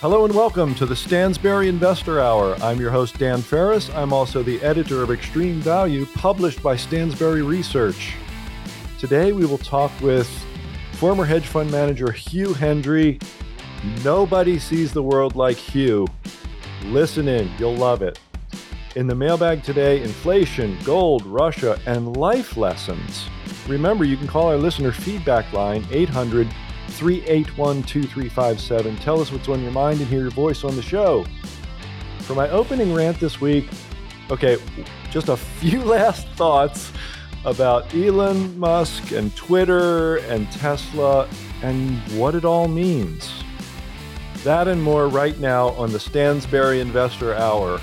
Hello and welcome to the Stansbury Investor Hour. I'm your host, Dan Ferris. I'm also the editor of Extreme Value, published by Stansbury Research. Today we will talk with former hedge fund manager Hugh Hendry. Nobody sees the world like Hugh. Listen in, you'll love it. In the mailbag today, inflation, gold, Russia, and life lessons. Remember, you can call our listener feedback line, 800-381-2357. Tell us what's on your mind and hear your voice on the show. For my opening rant this week, okay, just a few last thoughts about Elon Musk and Twitter and Tesla and what it all means. That and more right now on the Stansberry Investor Hour.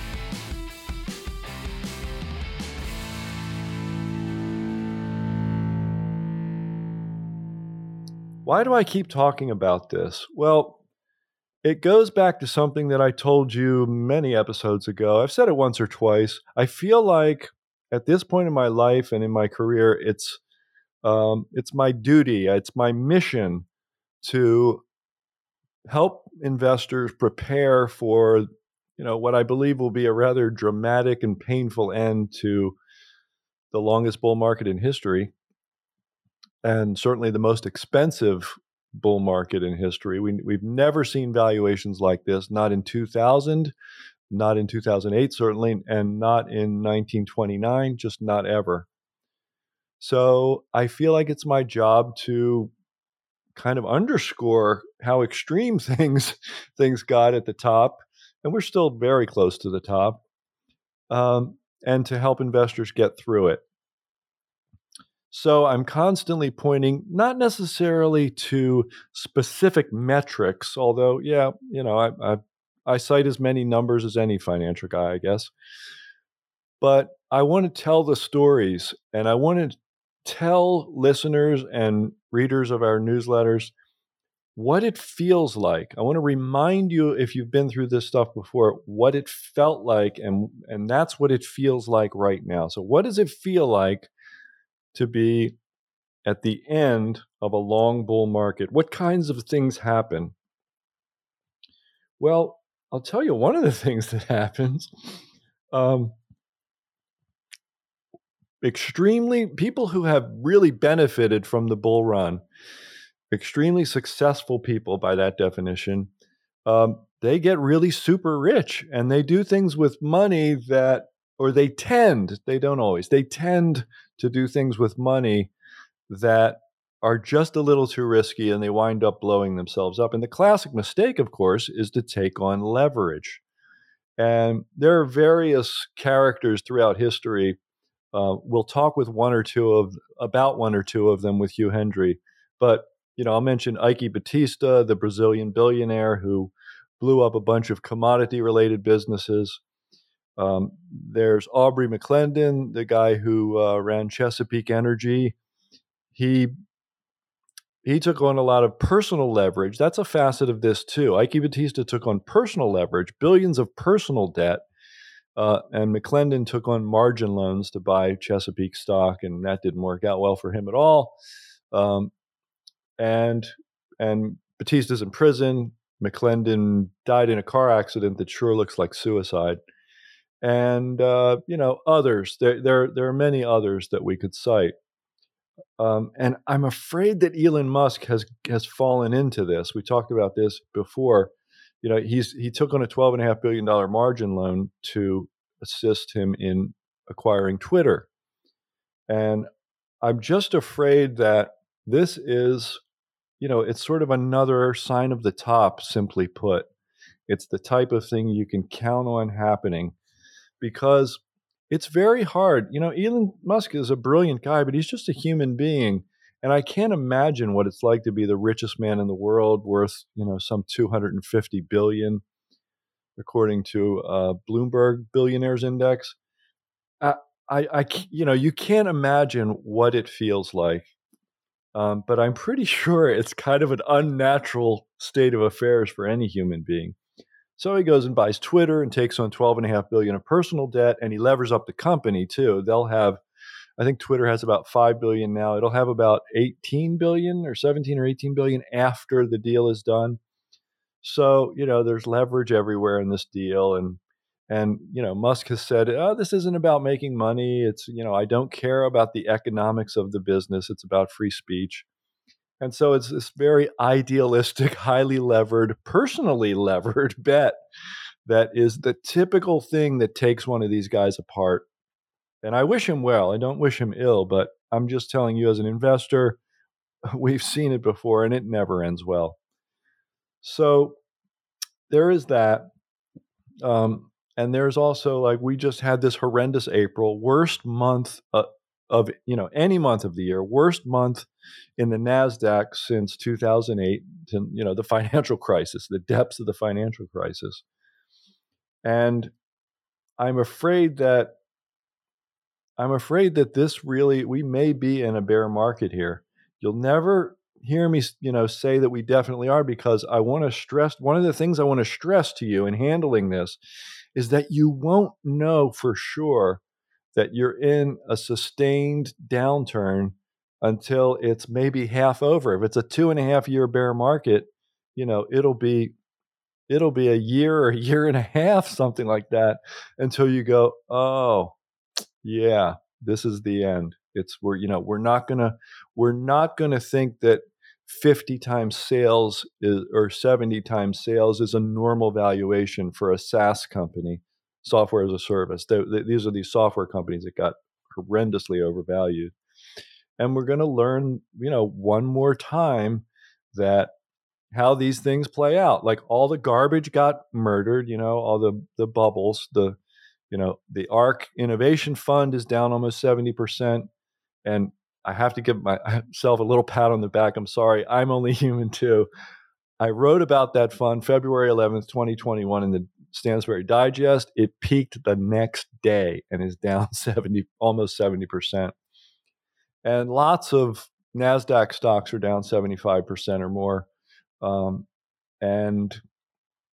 Why do I keep talking about this? Well, it goes back to something that I told you many episodes ago. I've said it once or twice. I feel like at this point in my life and in my career, it's my duty, it's my mission to help investors prepare for, what I believe will be a rather dramatic and painful end to the longest bull market in history. And certainly the most expensive bull market in history. We've never seen valuations like this, not in 2000, not in 2008, certainly, and not in 1929, just not ever. So I feel like it's my job to kind of underscore how extreme things got at the top, and we're still very close to the top, and to help investors get through it. So I'm constantly pointing, not necessarily to specific metrics, although, I cite as many numbers as any financial guy, I guess. But I want to tell the stories, and I want to tell listeners and readers of our newsletters what it feels like. I want to remind you, if you've been through this stuff before, what it felt like, and that's what it feels like right now. So what does it feel like to be at the end of a long bull market? What kinds of things happen? Well, I'll tell you one of the things that happens. People who have really benefited from the bull run, extremely successful people by that definition, they get really super rich and they do things with money they tend to do things with money that are just a little too risky, and they wind up blowing themselves up. And the classic mistake, of course, is to take on leverage. And there are various characters throughout history. We'll talk with one or two of them with Hugh Hendry. But, I'll mention Eike Batista, the Brazilian billionaire who blew up a bunch of commodity-related businesses. There's Aubrey McClendon, the guy who ran Chesapeake Energy. He took on a lot of personal leverage. That's a facet of this too. Eike Batista took on personal leverage, billions of personal debt, and McClendon took on margin loans to buy Chesapeake stock, and that didn't work out well for him at all. And Batista's in prison. McClendon died in a car accident that sure looks like suicide. And, others, there are many others that we could cite. And I'm afraid that Elon Musk has fallen into this. We talked about this before. He took on a $12.5 billion margin loan to assist him in acquiring Twitter. And I'm just afraid that this is, it's sort of another sign of the top, simply put. It's the type of thing you can count on happening. Because it's very hard. Elon Musk is a brilliant guy, but he's just a human being. And I can't imagine what it's like to be the richest man in the world, worth, some $250 billion, according to Bloomberg Billionaires Index. You can't imagine what it feels like. But I'm pretty sure it's kind of an unnatural state of affairs for any human being. So he goes and buys Twitter and takes on $12.5 billion of personal debt, and he levers up the company too. I think Twitter has about $5 billion now. It'll have about $18 billion or $17 or $18 billion after the deal is done. So, you know, there's leverage everywhere in this deal. And, you know, Musk has said, oh, this isn't about making money. It's, you know, I don't care about the economics of the business. It's about free speech. And so it's this very idealistic, highly levered, personally levered bet that is the typical thing that takes one of these guys apart. And I wish him well. I don't wish him ill, but I'm just telling you as an investor, we've seen it before and it never ends well. So there is that. And there's also, like, we just had this horrendous April, worst month of, you know, any month of the year, worst month in the Nasdaq since 2008, to, you know, the financial crisis, the depths of the financial crisis. And I'm afraid that this really, we may be in a bear market here. You'll never hear me, you know, say that we definitely are, because I want to stress, one of the things I want to stress to you in handling this is that you won't know for sure that you're in a sustained downturn until it's maybe half over. If it's a 2.5 year bear market, you know, it'll be a year or a year and a half, something like that, until you go, oh yeah, this is the end. It's where, you know, we're not gonna think that 50 times sales is, or 70 times sales is a normal valuation for a SaaS company, software as a service. These are these software companies that got horrendously overvalued. And we're going to learn, you know, one more time that how these things play out. Like all the garbage got murdered, you know, all the bubbles, the, you know, the ARK Innovation Fund is down almost 70%. And I have to give myself a little pat on the back. I'm sorry. I'm only human too. I wrote about that fund February 11th, 2021 in the Stansbury Digest. It peaked the next day and is down almost 70%. And lots of NASDAQ stocks are down 75% or more. And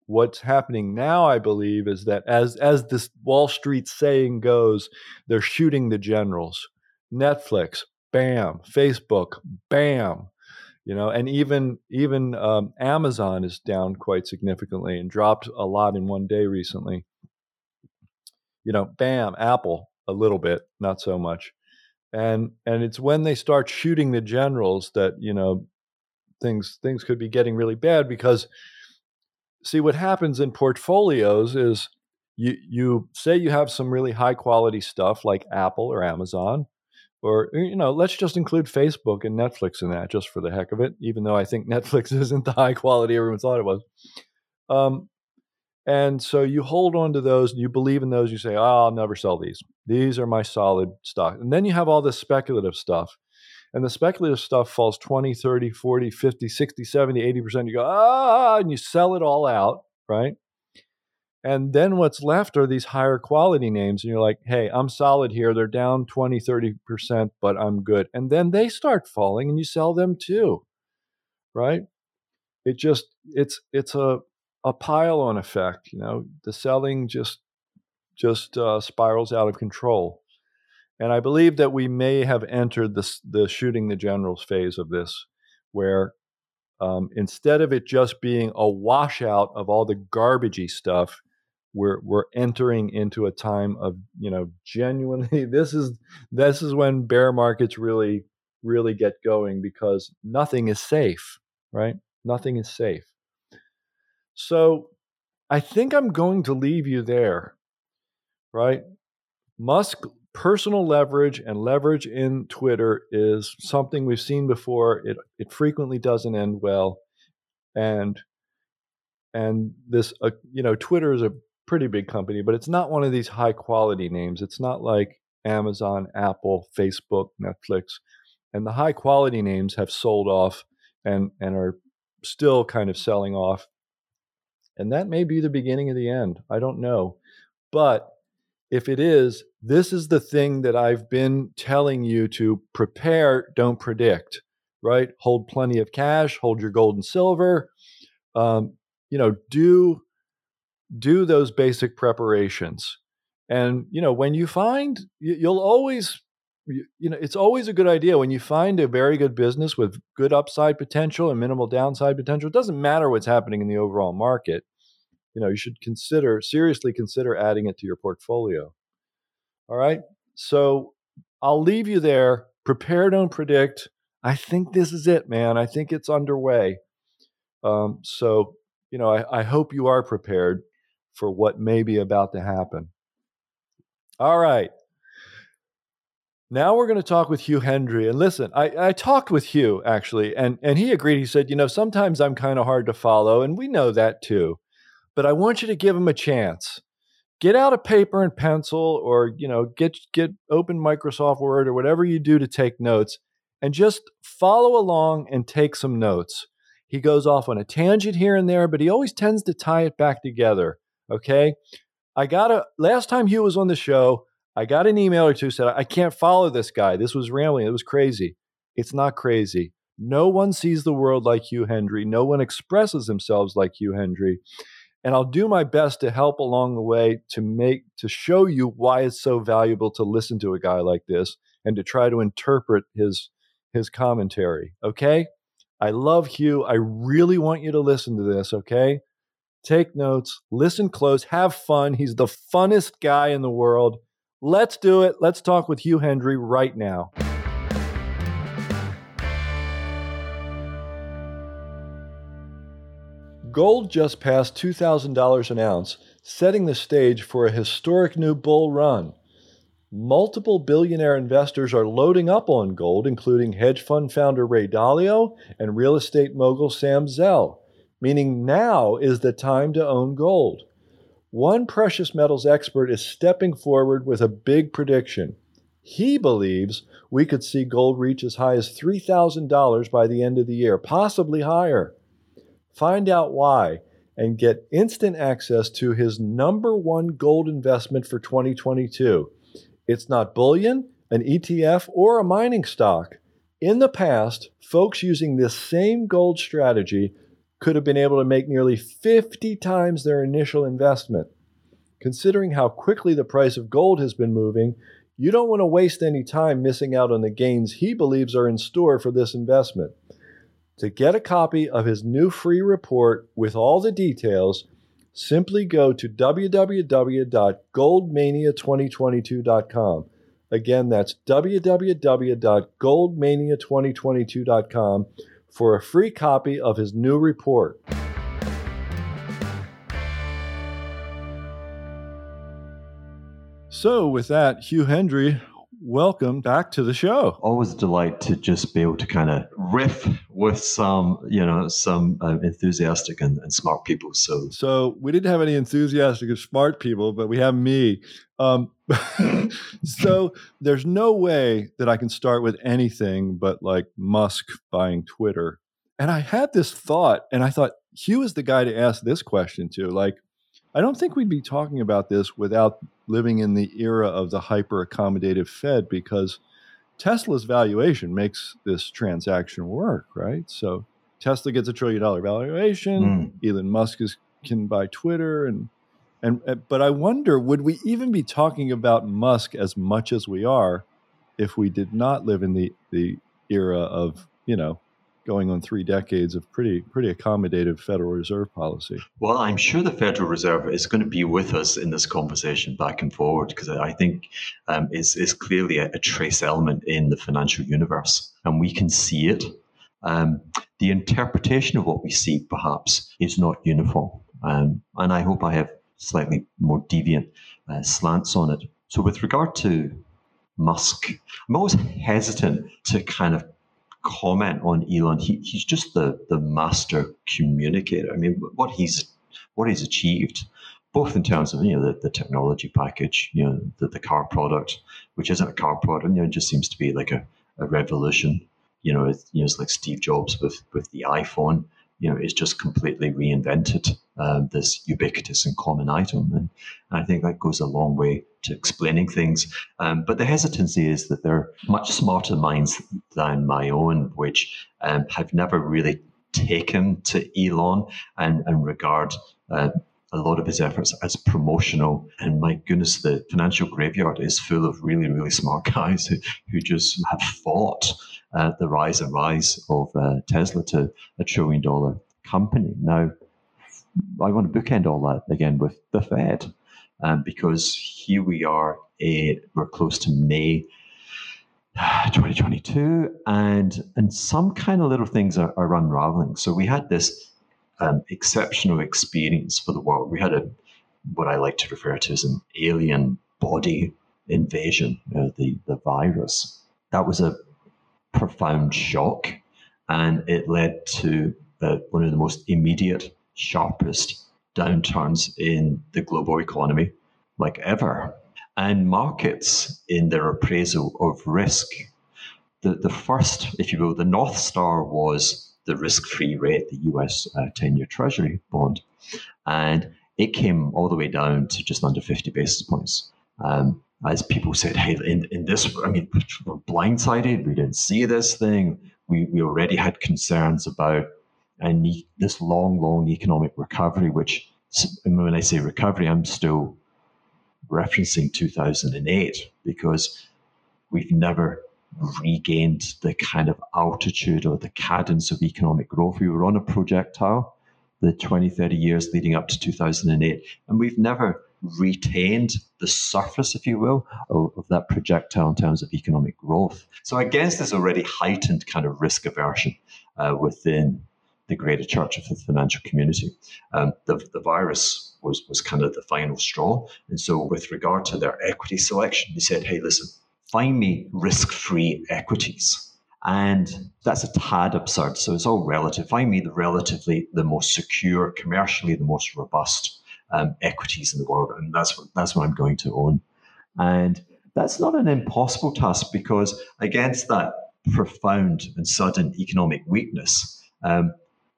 what's happening now, I believe, is that as this Wall Street saying goes, they're shooting the generals. Netflix, bam. Facebook, bam. You know, and even Amazon is down quite significantly and dropped a lot in one day recently. You know, bam, Apple, a little bit, not so much. And it's when they start shooting the generals that, you know, things could be getting really bad, because see what happens in portfolios is you say you have some really high quality stuff like Apple or Amazon, or, you know, let's just include Facebook and Netflix in that just for the heck of it, even though I think Netflix isn't the high quality everyone thought it was. And so you hold on to those, you believe in those, you say, oh, I'll never sell these. These are my solid stock. And then you have all this speculative stuff. And the speculative stuff falls 20, 30, 40, 50, 60, 70, 80%. You go, ah, and you sell it all out, right? And then what's left are these higher quality names. And you're like, hey, I'm solid here. They're down 20, 30%, but I'm good. And then they start falling and you sell them too, right? It just, it's a pile-on effect, you know, the selling just spirals out of control. And I believe that we may have entered the shooting the generals phase of this, where instead of it just being a washout of all the garbagey stuff, we're entering into a time of, you know, genuinely, this is when bear markets really, really get going, because nothing is safe, right? Nothing is safe. So I think I'm going to leave you there, right? Musk, personal leverage and leverage in Twitter is something we've seen before. It frequently doesn't end well. And this, you know, Twitter is a pretty big company, but it's not one of these high quality names. It's not like Amazon, Apple, Facebook, Netflix. And the high quality names have sold off and are still kind of selling off. And that may be the beginning of the end. I don't know. But if it is, this is the thing that I've been telling you to prepare, don't predict, right? Hold plenty of cash, hold your gold and silver, you know, do those basic preparations. And, you know, when you find, you'll always you know, it's always a good idea when you find a very good business with good upside potential and minimal downside potential. It doesn't matter what's happening in the overall market. You know, you should seriously consider adding it to your portfolio. All right. So I'll leave you there. Prepare, don't predict. I think this is it, man. I think it's underway. So, you know, I hope you are prepared for what may be about to happen. All right. Now we're going to talk with Hugh Hendry. And listen, I talked with Hugh, actually, and he agreed. He said, you know, sometimes I'm kind of hard to follow, and we know that too. But I want you to give him a chance. Get out a paper and pencil, or, you know, get open Microsoft Word or whatever you do to take notes, and just follow along and take some notes. He goes off on a tangent here and there, but he always tends to tie it back together. Okay. Last time Hugh was on the show, I got an email or two, said, I can't follow this guy. This was rambling. It was crazy. It's not crazy. No one sees the world like Hugh Hendry. No one expresses themselves like Hugh Hendry. And I'll do my best to help along the way to show you why it's so valuable to listen to a guy like this and to try to interpret his commentary. Okay. I love Hugh. I really want you to listen to this. Okay. Take notes, listen close, have fun. He's the funnest guy in the world. Let's do it. Let's talk with Hugh Hendry right now. Gold just passed $2,000 an ounce, setting the stage for a historic new bull run. Multiple billionaire investors are loading up on gold, including hedge fund founder Ray Dalio and real estate mogul Sam Zell, meaning now is the time to own gold. One precious metals expert is stepping forward with a big prediction. He believes we could see gold reach as high as $3,000 by the end of the year, possibly higher. Find out why and get instant access to his number one gold investment for 2022. It's not bullion, an ETF, or a mining stock. In the past, folks using this same gold strategy could have been able to make nearly 50 times their initial investment. Considering how quickly the price of gold has been moving, you don't want to waste any time missing out on the gains he believes are in store for this investment. To get a copy of his new free report with all the details, simply go to www.goldmania2022.com. Again, that's www.goldmania2022.com for a free copy of his new report. So with that, Hugh Hendry, welcome back to the show. Always a delight to just be able to kind of riff with some enthusiastic and smart people. So we didn't have any enthusiastic and smart people, but we have me. So there's no way that I can start with anything but like Musk buying Twitter. And I had this thought, and I thought, Hugh is the guy to ask this question to. Like, I don't think we'd be talking about this without living in the era of the hyper-accommodative Fed, because Tesla's valuation makes this transaction work, right? So Tesla gets $1 trillion valuation. Elon Musk can buy Twitter, and but I wonder, would we even be talking about Musk as much as we are if we did not live in the era of, you know, going on 3 decades of pretty accommodative Federal Reserve policy? Well, I'm sure the Federal Reserve is going to be with us in this conversation back and forward, because I think it's clearly a trace element in the financial universe, and we can see it. The interpretation of what we see, perhaps, is not uniform, and I hope I have slightly more deviant slants on it. So with regard to Musk, I'm always hesitant to kind of comment on Elon. He's just the master communicator. I mean, what he's achieved, both in terms of, you know, the technology package, you know, the car product, which isn't a car product, you know, it just seems to be like a revolution. It's like Steve Jobs with the iPhone. You know, it's just completely reinvented this ubiquitous and common item, and I think that goes a long way to explaining things. But the hesitancy is that there are much smarter minds than my own, which have never really taken to Elon and regard a lot of his efforts as promotional. And my goodness, the financial graveyard is full of really, really smart guys who just have fought the rise and rise of Tesla to $1 trillion company. Now, I want to bookend all that again with the Fed, because here we are, we're close to May 2022, and some kind of little things are unraveling. So we had this exceptional experience for the world. We had what I like to refer to as an alien body invasion, the virus. That was a profound shock, and it led to one of the most immediate, sharpest downturns in the global economy like ever. And markets, in their appraisal of risk, the first, if you will, the North Star was the risk-free rate, the US 10-year Treasury bond. And it came all the way down to just under 50 basis points. As people said, hey, in this, I mean, we're blindsided. We didn't see this thing. We already had concerns about this long economic recovery, which, when I say recovery, I'm still referencing 2008, because we've never regained the kind of altitude or the cadence of economic growth. We were on a projectile, the 20, 30 years leading up to 2008, and we've never retained the surface, if you will, of that projectile in terms of economic growth. So against this already heightened kind of risk aversion within the greater church of the financial community, the virus was kind of the final straw. And so with regard to their equity selection, they said, hey, listen, find me risk-free equities. And that's a tad absurd. So it's all relative. Find me the most secure, commercially the most robust equities in the world. And that's what I'm going to own. And that's not an impossible task, because against that profound and sudden economic weakness,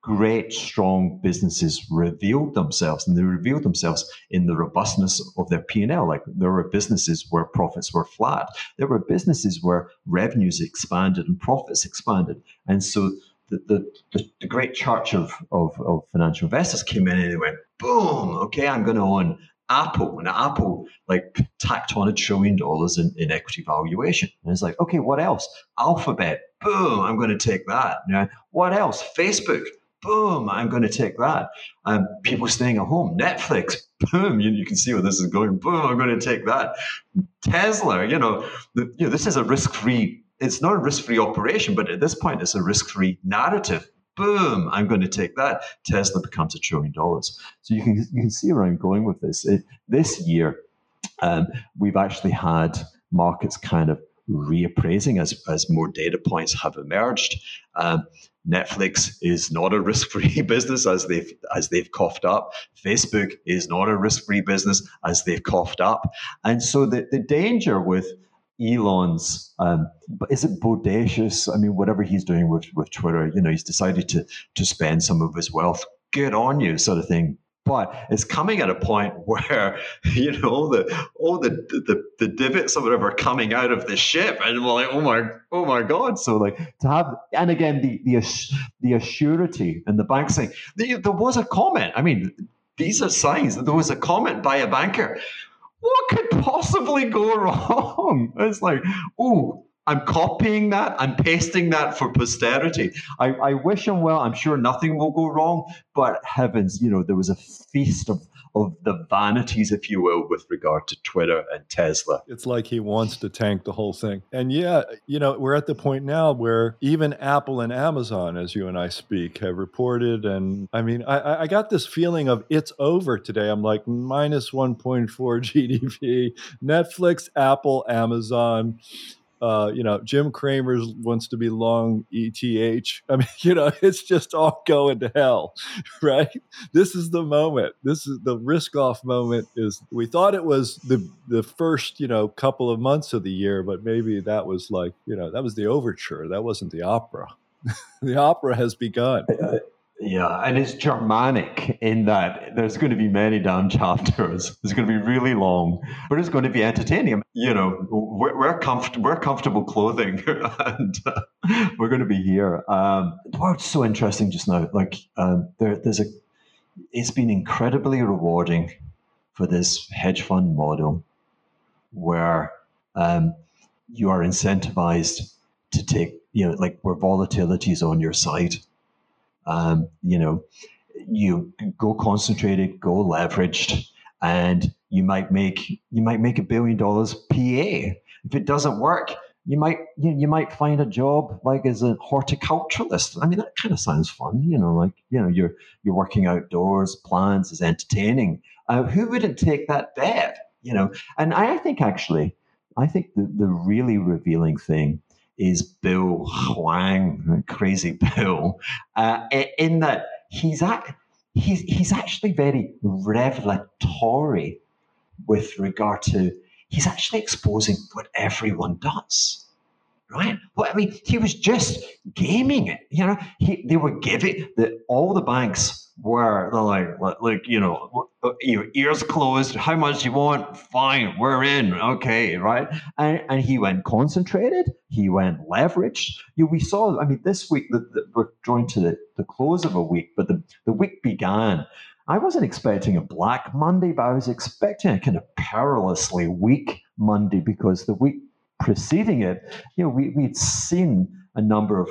great, strong businesses revealed themselves, and they revealed themselves in the robustness of their P&L. Like, there were businesses where profits were flat. There were businesses where revenues expanded and profits expanded. And so the great church of financial investors came in and they went, boom, okay, I'm going to own Apple. And Apple, like, tacked on $1 trillion in equity valuation. And it's like, okay, what else? Alphabet, boom, I'm going to take that. Now, what else? Facebook. Boom, I'm going to take that. People staying at home. Netflix, boom, you can see where this is going. Boom, I'm going to take that. Tesla, this is a risk-free, it's not a risk-free operation, but at this point, it's a risk-free narrative. Boom, I'm going to take that. Tesla becomes $1 trillion. So you can see where I'm going with this. This year, we've actually had markets kind of reappraising as more data points have emerged. Netflix is not a risk-free business, as they've coughed up. Facebook is not a risk-free business, as they've coughed up. And so the danger with Elon's, is it bodacious? I mean, whatever he's doing with Twitter, he's decided to spend some of his wealth. Good on you, sort of thing. But it's coming at a point where, all the divots or whatever are coming out of the ship, and we're like, oh my God. So, like, to have, and again, the assurity and the bank saying, there was a comment. I mean, these are signs that there was a comment by a banker. What could possibly go wrong? It's like, oh, I'm copying that. I'm pasting that for posterity. I wish him well. I'm sure nothing will go wrong. But heavens, there was a feast of the vanities, if you will, with regard to Twitter and Tesla. It's like he wants to tank the whole thing. And yeah, we're at the point now where even Apple and Amazon, as you and I speak, have reported. And I mean, I got this feeling of it's over today. I'm like, -1.4 GDP, Netflix, Apple, Amazon. Jim Cramer wants to be long ETH. I mean, it's just all going to hell, right? This is the moment. This is the risk off moment. We thought it was the first, couple of months of the year, but maybe that was like, that was the overture. That wasn't the opera. The opera has begun. Yeah, and it's Germanic in that there's going to be many damn chapters. It's going to be really long, but it's going to be entertaining. We're comfortable clothing, and we're going to be here. The world's so interesting just now. Like, there's a it's been incredibly rewarding for this hedge fund model where you are incentivized to take, where volatility is on your side. You go concentrated, go leveraged, and you might make $1 billion PA. If it doesn't work, you might find a job like as a horticulturalist. I mean, that kind of sounds fun, you're working outdoors, plants is entertaining. Who wouldn't take that bet, And I think the really revealing thing is Bill Hwang, crazy Bill, in that he's actually very revelatory with regard to, he's actually exposing what everyone does, right? Well, I mean, he was just gaming it, They were giving all the banks were like your ears closed. How much you want? Fine, we're in. Okay, right? And he went concentrated. He went leveraged. We saw. I mean, this week we're drawing to the close of a week, but the week began. I wasn't expecting a Black Monday, but I was expecting a kind of perilously weak Monday because the week preceding it, we'd seen a number of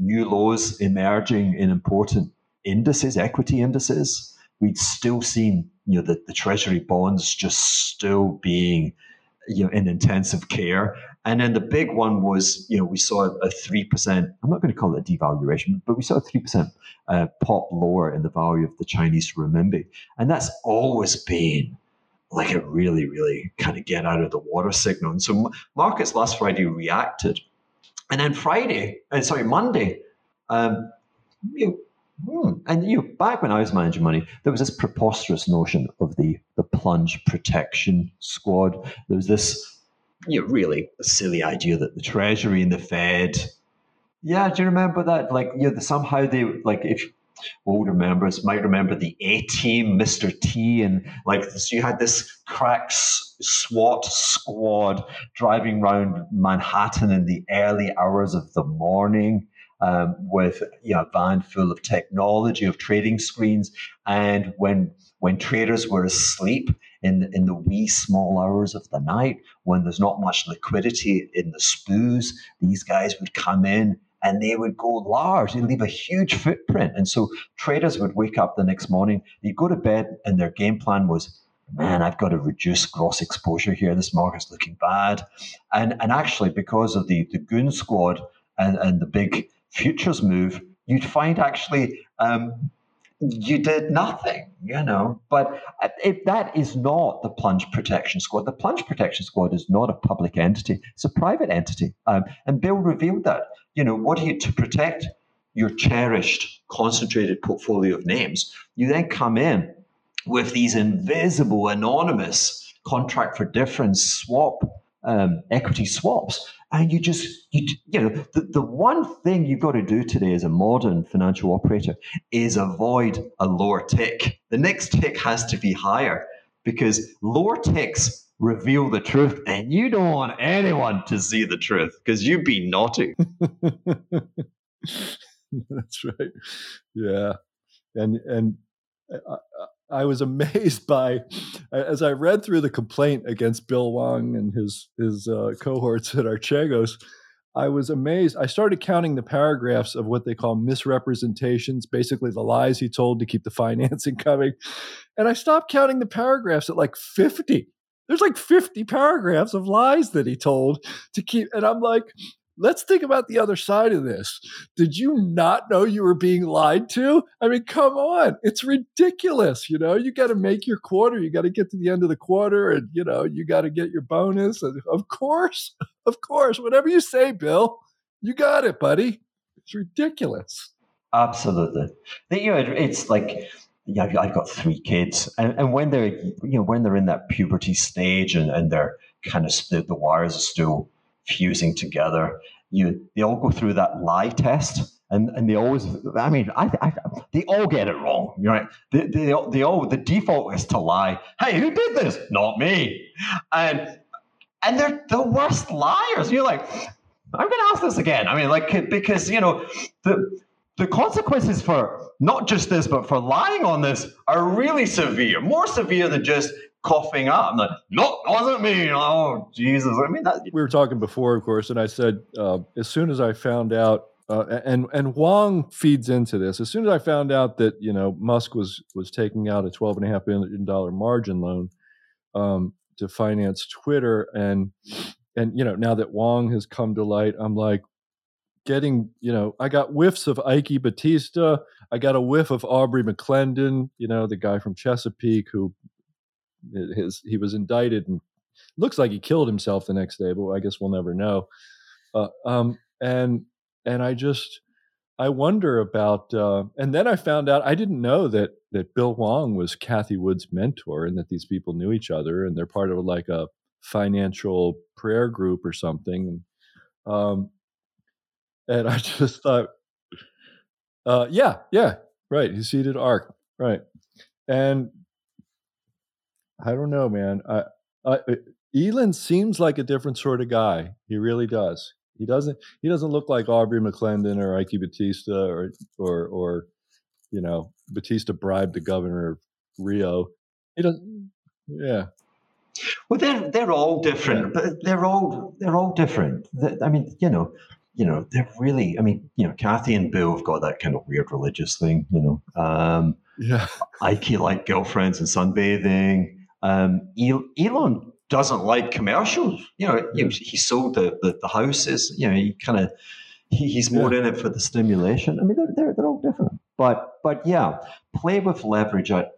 new lows emerging in important indices, equity indices. We'd still seen, the treasury bonds just still being, in intensive care. And then the big one was, we saw a 3%, I'm not going to call it a devaluation, but we saw a 3% pop lower in the value of the Chinese renminbi. And that's always been like a really, really kind of get out of the water signal. And so markets last Friday reacted. And then Monday, back when I was managing money, there was this preposterous notion of the plunge protection squad. There was this really a silly idea that the Treasury and the Fed, do you remember that? Somehow they, if older members might remember the A-team, Mr. T, and so you had this crack SWAT squad driving around Manhattan in the early hours of the morning with a van full of technology, of trading screens, and when traders were asleep in the wee small hours of the night, when there's not much liquidity in the SPOOs, these guys would come in and they would go large and leave a huge footprint. And so traders would wake up the next morning, they'd go to bed, and their game plan was, man, I've got to reduce gross exposure here. This market's looking bad. And actually, because of the goon squad and the big futures move, you'd find actually... you did nothing, but that is not the plunge protection squad. The plunge protection squad is not a public entity. It's a private entity. And Bill revealed that, what are you to protect? Your cherished concentrated portfolio of names. You then come in with these invisible, anonymous contract for difference swap, equity swaps. And the one thing you've got to do today as a modern financial operator is avoid a lower tick. The next tick has to be higher because lower ticks reveal the truth, and you don't want anyone to see the truth because you'd be naughty. That's right. Yeah. And I was amazed by, as I read through the complaint against Bill Hwang and his cohorts at Archegos, I was amazed. I started counting the paragraphs of what they call misrepresentations, basically the lies he told to keep the financing coming. And I stopped counting the paragraphs at 50. There's 50 paragraphs of lies that he told to keep. And I'm like, let's think about the other side of this. Did you not know you were being lied to? I mean, come on. It's ridiculous. You got to make your quarter. You got to get to the end of the quarter and, you got to get your bonus. And of course, whatever you say, Bill, you got it, buddy. It's ridiculous. Absolutely. It's I've got three kids. And when they're, when they're in that puberty stage and they're kind of the wires are still fusing together, they all go through that lie test, and they always, they all get it wrong, right? They all the default is to lie. Hey, who did this? Not me. And they're the worst liars. You're like, I'm going to ask this again. Because the consequences for not just this, but for lying on this are really severe, more severe than just coughing up. I'm like, no, it wasn't me. Oh, Jesus. I mean, we were talking before, of course, and I said, as soon as I found out, and Hwang feeds into this, as soon as I found out that, you know, Musk was taking out a $12.5 billion margin loan to finance Twitter, and, you know, now that Hwang has come to light, I'm like, getting, you know, I got whiffs of Eike Batista. I got a whiff of Aubrey McClendon, you know, the guy from Chesapeake who he was indicted and looks like he killed himself the next day, but I guess we'll never know. And I wonder about, and then I found out, I didn't know that Bill Hwang was Cathie Wood's mentor and that these people knew each other and they're part of like a financial prayer group or something. And I just thought, yeah, right. He seeded ARK, right? And I don't know, man. I Elon seems like a different sort of guy. He really does. He doesn't look like Aubrey McClendon or Eike Batista or you know, Batista bribed the governor of Rio. He doesn't. Yeah. Well, they're all different. Yeah. They're all different. I mean, you know. You know, they're really, I mean, you know, Cathie and Bill have got that kind of weird religious thing, you know. Yeah. Eike like girlfriends and sunbathing. Elon doesn't like commercials. You know, he sold the houses. You know, he kind of, he's more in it for the stimulation. I mean, they're all different. But yeah, play with leverage at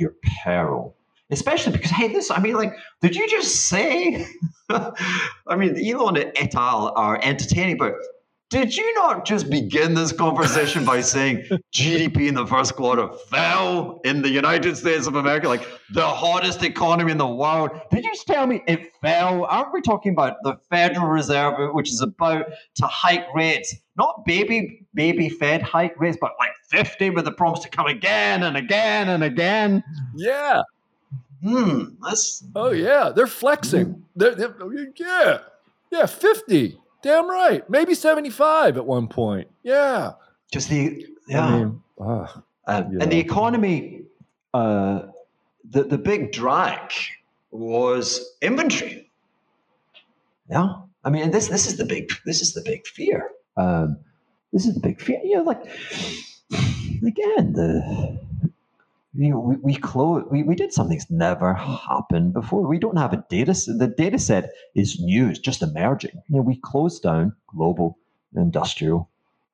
your peril. Especially because, hey, this, I mean, like, did you just say, I mean, Elon et al. Are entertaining, but did you not just begin this conversation by saying GDP in the first quarter fell in the United States of America, like the hottest economy in the world? Did you just tell me it fell? Aren't we talking about the Federal Reserve, which is about to hike rates, not baby Fed hike rates, but like 50 with the promise to come again and again and again? Yeah. Oh yeah, they're flexing. They're 50. Damn right. Maybe 75 at one point. Yeah. Just the I mean, and the economy. The big drag was inventory. Yeah, I mean, and this is the big fear. This is the big fear. You know, like again We did something that's never happened before. We don't have a data set. The data set is new. It's just emerging. You know, we closed down global industrial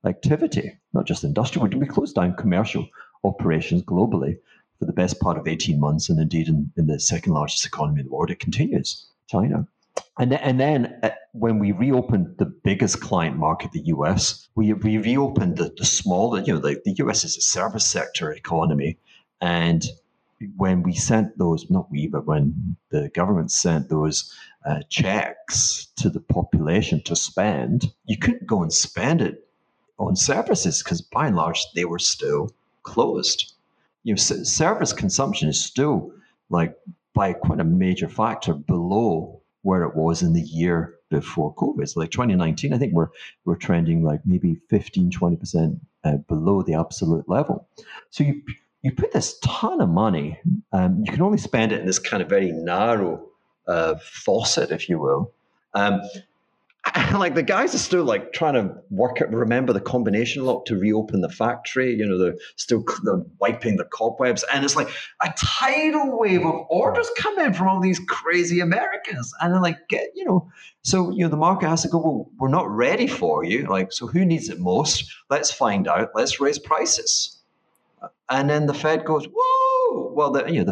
activity, not just industrial. We closed down commercial operations globally for the best part of 18 months, and indeed in the second largest economy in the world, it continues, China. And then when we reopened the biggest client market, the U.S., we reopened the smaller, you know, the U.S. is a service sector economy. And when we sent those, not we, but when the government sent those checks to the population to spend, you couldn't go and spend it on services because by and large, they were still closed. You know, service consumption is still like by quite a major factor below where it was in the year before COVID. So like 2019, I think we're trending like maybe 15, 20% below the absolute level. So you put this ton of money, you can only spend it in this kind of very narrow faucet, if you will. And like the guys are still like trying to work out, remember the combination lock to reopen the factory. You know, they're still wiping the cobwebs. And it's like a tidal wave of orders come in from all these crazy Americans. And they're like, you know, so, you know, the market has to go, well, we're not ready for you. Like, so who needs it most? Let's find out. Let's raise prices. And then the Fed goes, whoa! Well, the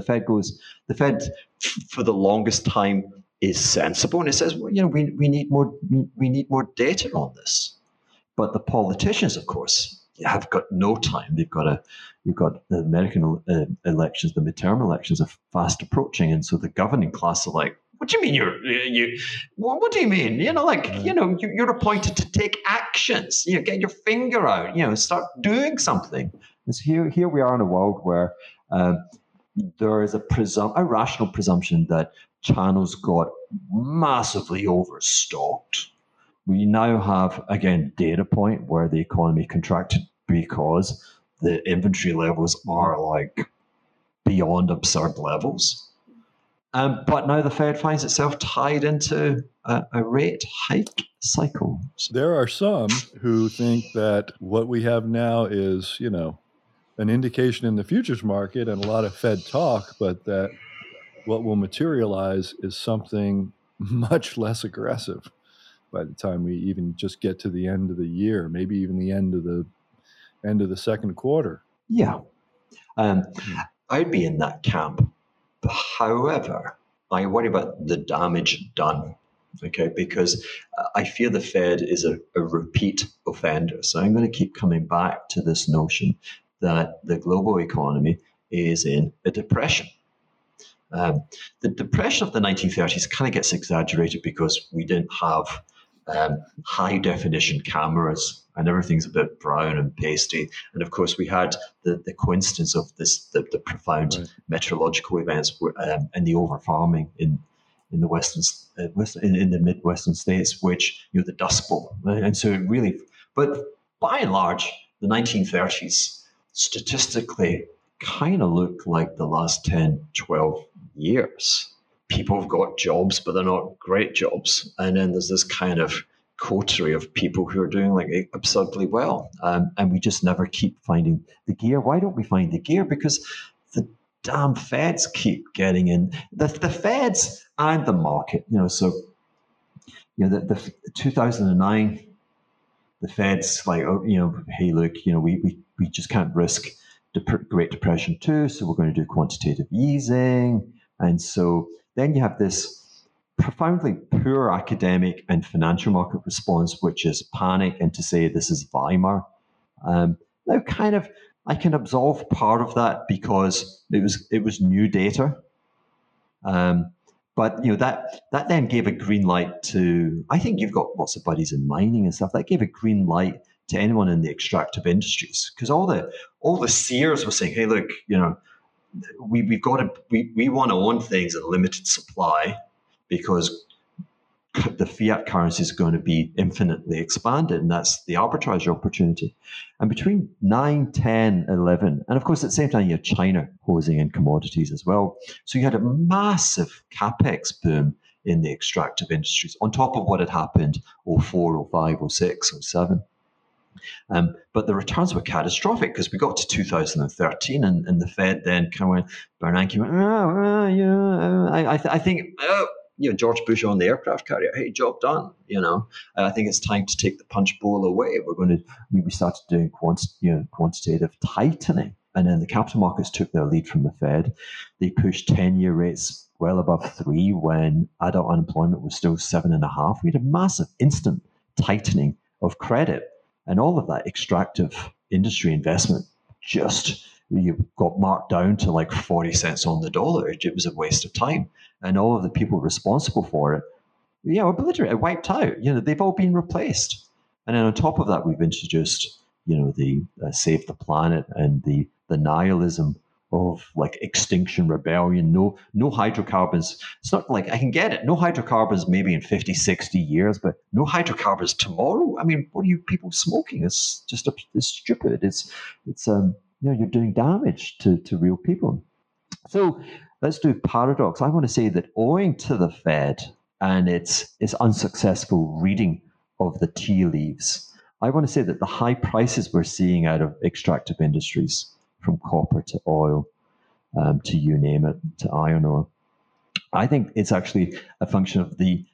Fed for the longest time is sensible, and it says, well, you know, we need more data on this. But the politicians, of course, have got no time. You've got the American elections, the midterm elections are fast approaching, and so the governing class are like, what do you mean you? What do you mean? You know, like, you know, you're appointed to take actions. You know, get your finger out. You know, start doing something. So here we are in a world where there is a rational presumption that channels got massively overstocked. We now have, again, data point where the economy contracted because the inventory levels are like beyond absurd levels. But now the Fed finds itself tied into a rate hike cycle. There are some who think that what we have now is, you know, an indication in the futures market and a lot of Fed talk, but that what will materialize is something much less aggressive by the time we even just get to the end of the year, maybe even the end of the second quarter. Yeah. I'd be in that camp. However, I worry about the damage done, okay, because I fear the Fed is a repeat offender. So I'm going to keep coming back to this notion that the global economy is in a depression. The depression of the 1930s kind of gets exaggerated because we didn't have high-definition cameras and everything's a bit brown and pasty. And, of course, we had the coincidence of this the profound right. meteorological events and the over-farming in the Western in the Midwestern states, which, you know, the Dust Bowl. Right? And so it really – but by and large, the 1930s statistically kind of look like the last 10, 12 years. People have got jobs, but they're not great jobs. And then there's this kind of coterie of people who are doing like absurdly well. And we just never keep finding the gear. Why don't we find the gear? Because the damn Feds keep getting in. The Feds and the market, you know, so, you know, the 2009, the Feds like, oh, you know, hey, look, you know, we just can't risk the Great Depression too. So we're going to do quantitative easing. And so, then you have this profoundly poor academic and financial market response, which is panic and to say this is Weimar. Now, kind of, I can absolve part of that because it was new data, but you know that then gave a green light to. I think you've got lots of buddies in mining and stuff. That gave a green light to anyone in the extractive industries because all the seers were saying, "Hey, look, you know." We want to own things in limited supply because the fiat currency is going to be infinitely expanded, and that's the arbitrage opportunity. And between 9, 10, 11, and of course at the same time you had China hosing in commodities as well. So you had a massive capex boom in the extractive industries on top of what had happened 04, 05, 06, 07. But the returns were catastrophic because we got to 2013 and the Fed then kind of went, Bernanke went, I think, you know, George Bush on the aircraft carrier, hey, job done, you know. I think it's time to take the punch bowl away. We started doing quantitative tightening. And then the capital markets took their lead from the Fed. They pushed 10-year rates well above 3 when adult unemployment was still 7.5. We had a massive instant tightening of credit. And all of that extractive industry investment just you got marked down to like 40 cents on the dollar. It was a waste of time. And all of the people responsible for it, yeah, obliterated, wiped out. You know, they've all been replaced. And then on top of that, we've introduced, you know, the save the planet and the nihilism of like Extinction Rebellion, no hydrocarbons. It's not like I can get it. No hydrocarbons maybe in 50, 60 years, but no hydrocarbons tomorrow. I mean, what are you people smoking? It's just it's stupid. It's you know, you're doing damage to real people. So let's do paradox. I want to say that owing to the Fed and its unsuccessful reading of the tea leaves, I want to say that the high prices we're seeing out of extractive industries, from copper to oil, to you name it, to iron ore. I think it's actually a function of the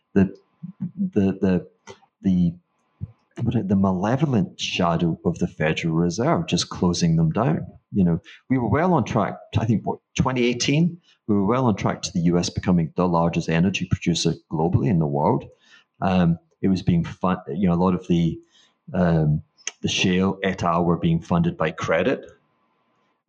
malevolent shadow of the Federal Reserve just closing them down. You know, we were well on track. I think 2018, we were well on track to the U.S. becoming the largest energy producer globally in the world. It was being fun. You know, a lot of the shale et al. Were being funded by credit.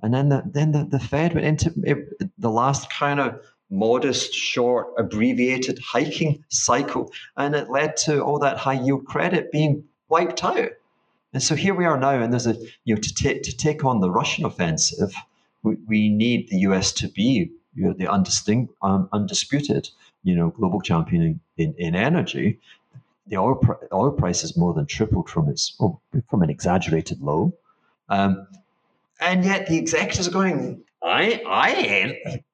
And then the Fed went into it, the last kind of modest, short, abbreviated hiking cycle, and it led to all that high yield credit being wiped out. And so here we are now, and there's a to take on the Russian offensive, we need the U.S. to be the undisputed global champion in energy. The oil price has more than tripled from an exaggerated low. And yet the executives are going, I'm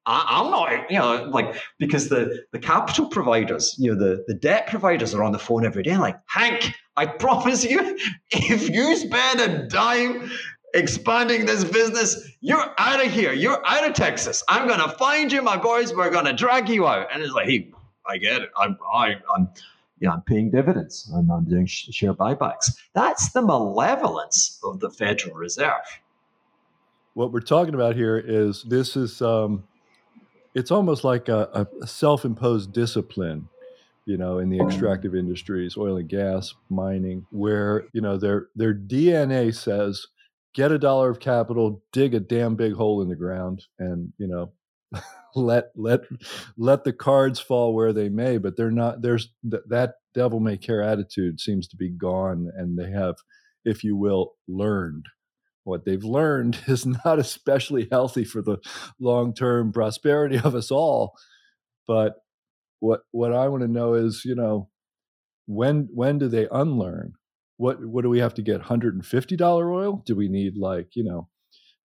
not, you know, like, because the capital providers, you know, the debt providers are on the phone every day, like, Hank, I promise you, if you spend a dime expanding this business, you're out of here. You're out of Texas. I'm going to find you, my boys. We're going to drag you out. And it's like, hey, I get it. I'm paying dividends. I'm doing share buybacks. That's the malevolence of the Federal Reserve. What we're talking about here is this is it's almost like a self-imposed discipline, you know, in the extractive industries, oil and gas, mining, where, you know, their DNA says, get a dollar of capital, dig a damn big hole in the ground, and, you know, let the cards fall where they may. But they're not. There's that devil may care attitude seems to be gone, and they have, if you will, learned. What they've learned is not especially healthy for the long-term prosperity of us all. But what I want to know is, you know, when do they unlearn? What do we have to get? $150 oil? Do we need, like, you know,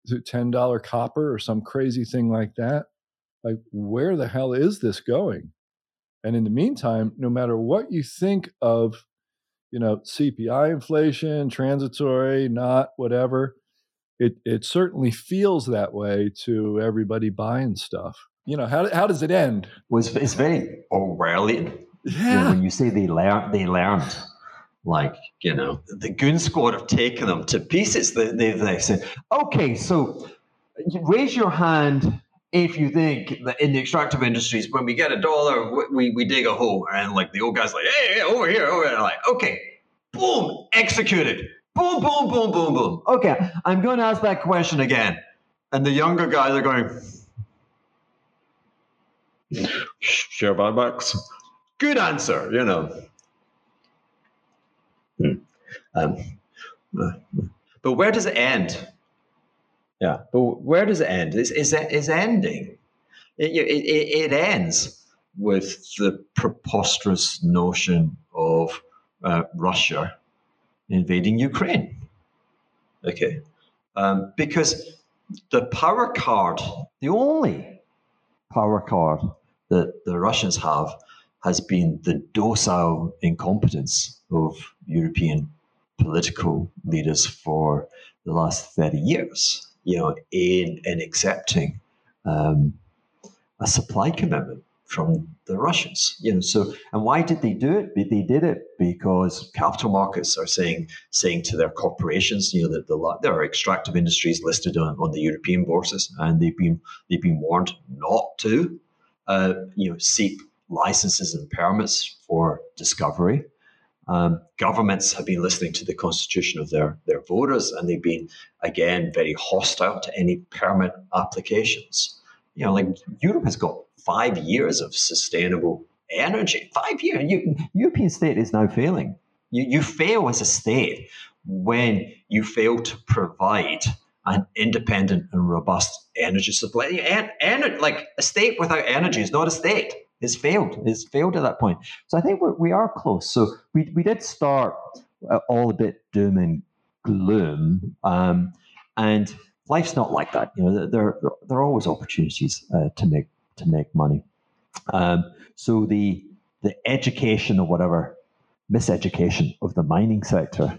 $10 copper or some crazy thing like that? Like, where the hell is this going? And in the meantime, no matter what you think of, you know, CPI inflation, transitory, not whatever, it certainly feels that way to everybody buying stuff. You know, how does it end? Well, it's very Orwellian. Yeah. You know, when you say they learned. Like, you know, the goon squad have taken them to pieces. They said, okay, so raise your hand if you think that in the extractive industries, when we get a dollar, we dig a hole. And like the old guy's like, hey, over here. Like, okay, boom, executed. Boom, boom, boom, boom, boom. Okay, I'm going to ask that question again. And the younger guys are going, share buybacks. Good answer, you know. But where does it end? Yeah, but where does it end? It's ending. It ends with the preposterous notion of Russia invading Ukraine. Okay, because the power card, the only power card that the Russians have, has been the docile incompetence of European political leaders for the last 30 years, you know, in accepting a supply commitment from the Russians. You know, so, and why did they do it? They did it because capital markets are saying to their corporations, you know, that there are extractive industries listed on the European bourses, and they've been warned not to, you know, seek licenses and permits for discovery. Governments have been listening to the constitution of their voters, and they've been, again, very hostile to any permit applications. You know, like, Europe has got 5 years of sustainable energy. 5 years. European state is now failing. You fail as a state when you fail to provide an independent and robust energy supply. And like, a state without energy is not a state. It's failed. It's failed at that point. So I think we are close. So we did start all a bit doom and gloom, and life's not like that. You know, there are always opportunities to make money. So the education or whatever miseducation of the mining sector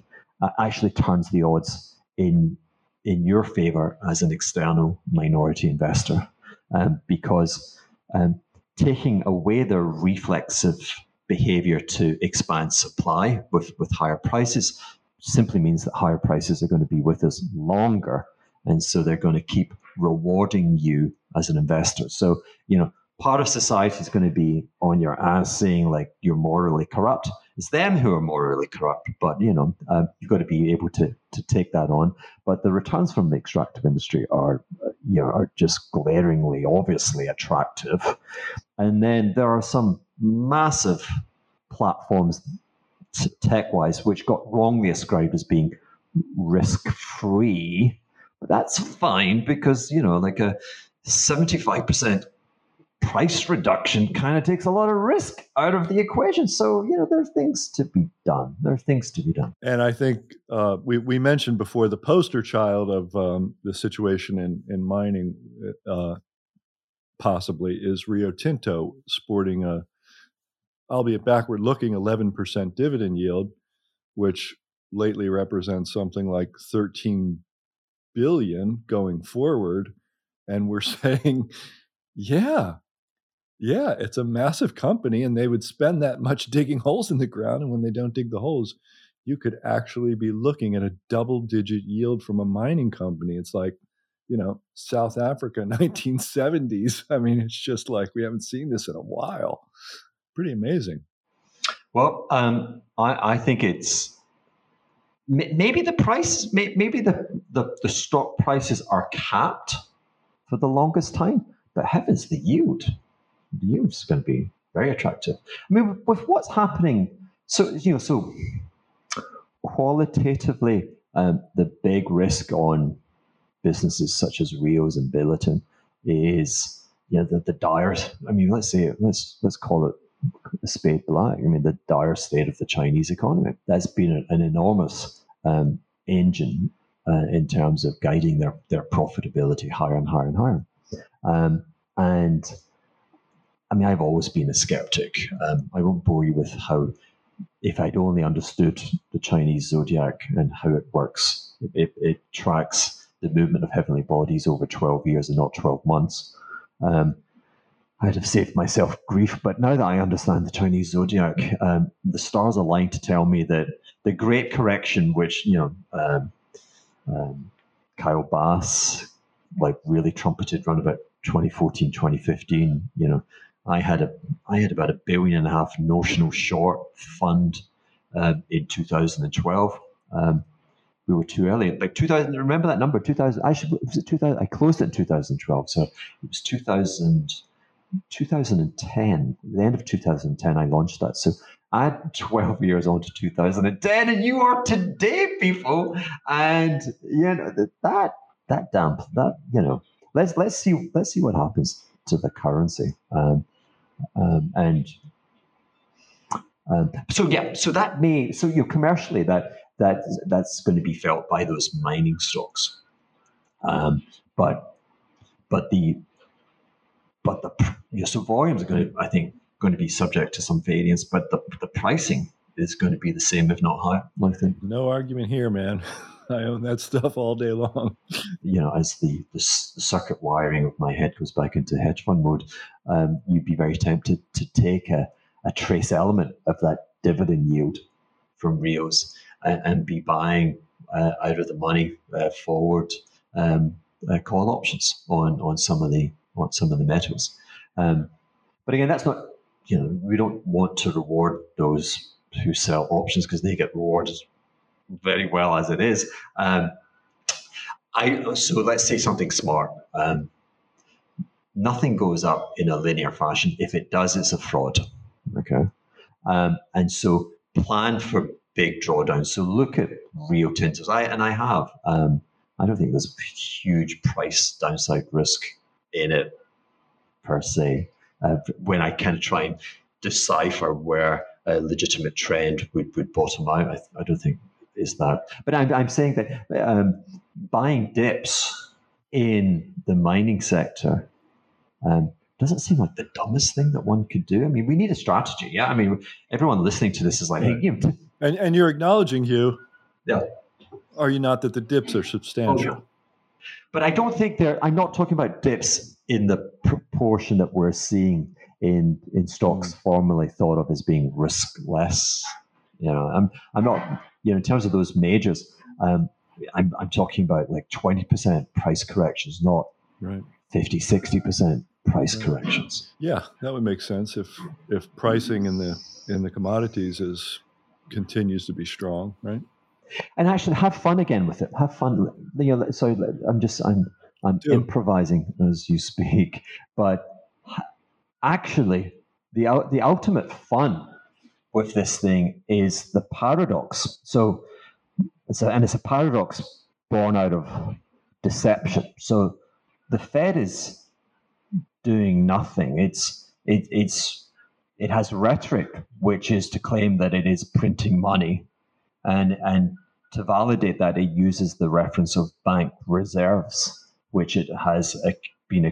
actually turns the odds in your favor as an external minority investor, because. Taking away the reflexive behavior to expand supply with higher prices simply means that higher prices are going to be with us longer. And so they're going to keep rewarding you as an investor. So, you know, part of society is going to be on your ass saying, like, you're morally corrupt. It's them who are morally corrupt, but, you know, you've got to be able to take that on. But the returns from the extractive industry are just glaringly, obviously attractive. And then there are some massive platforms tech-wise which got wrongly ascribed as being risk-free. But that's fine because, you know, like a 75% price reduction kind of takes a lot of risk out of the equation. So, you know, there are things to be done. And I think we mentioned before the poster child of the situation in mining possibly is Rio Tinto sporting a, albeit backward looking, 11% dividend yield, which lately represents something like $13 billion going forward. And we're saying, yeah, it's a massive company and they would spend that much digging holes in the ground. And when they don't dig the holes, you could actually be looking at a double-digit yield from a mining company. It's like, you know, South Africa, 1970s. I mean, it's just like we haven't seen this in a while. Pretty amazing. Well, I think it's maybe the price, maybe the stock prices are capped for the longest time. But heavens, the yield. The yield's going to be very attractive. I mean, with what's happening, so, you know, so qualitatively, the big risk on businesses such as Rio's and Billiton is, you know, the dire, I mean, let's call it a spade black. I mean, the dire state of the Chinese economy. That's been an enormous engine in terms of guiding their profitability higher and higher and higher. And I mean, I've always been a skeptic. I won't bore you with how, if I'd only understood the Chinese zodiac and how it works, it tracks the movement of heavenly bodies over 12 years and not 12 months. I'd have saved myself grief, but now that I understand the Chinese zodiac, the stars align to tell me that the great correction, which, you know, Kyle Bass like really trumpeted around about 2014, 2015. You know, I had about $1.5 billion notional short fund in 2012. We were too early. Like 2000, remember that number? 2000. Actually, was it 2000? I closed it in 2012, so it was 2010. At the end of 2010, I launched that. So I had 12 years on to 2010, and you are today, people. And you know that dump. That, you know. Let's see what happens to the currency. So commercially that's going to be felt by those mining stocks. But the volumes are going to be subject to some variance, but the pricing is going to be the same, if not higher, I think. No argument here, man. I own that stuff all day long. You know, as the circuit wiring of my head goes back into hedge fund mode, you'd be very tempted to take a trace element of that dividend yield from Rio's and be buying out of the money forward call options on some of the metals. But again, that's not, you know, we don't want to reward those who sell options because they get rewarded very well as it is. So let's say something smart. Nothing goes up in a linear fashion. If it does, it's a fraud. Okay. And so plan for big drawdowns. So look at Rio Tinto's. I have. I don't think there's a huge price downside risk in it per se. When I kind of try and decipher where a legitimate trend would bottom out, I don't think. Is that? But I'm saying that buying dips in the mining sector doesn't seem like the dumbest thing that one could do. I mean, we need a strategy. Yeah, I mean, everyone listening to this is like, hey, you know, and you're acknowledging, Hugh. Yeah. Are you not, that the dips are substantial? Oh, yeah. But I don't think they're. I'm not talking about dips in the proportion that we're seeing in stocks formerly thought of as being riskless. You know, I'm not. You know, in terms of those majors, I'm talking about like 20% price corrections, not right. 50, 60% price corrections. Yeah, that would make sense if pricing in the commodities continues to be strong, right? And actually, have fun again with it. Have fun. You know, so I'm improvising as you speak, but actually, the ultimate fun with this thing is the paradox. So it's a paradox born out of deception. So the Fed is doing nothing. It has rhetoric, which is to claim that it is printing money, and to validate that, it uses the reference of bank reserves, which it has been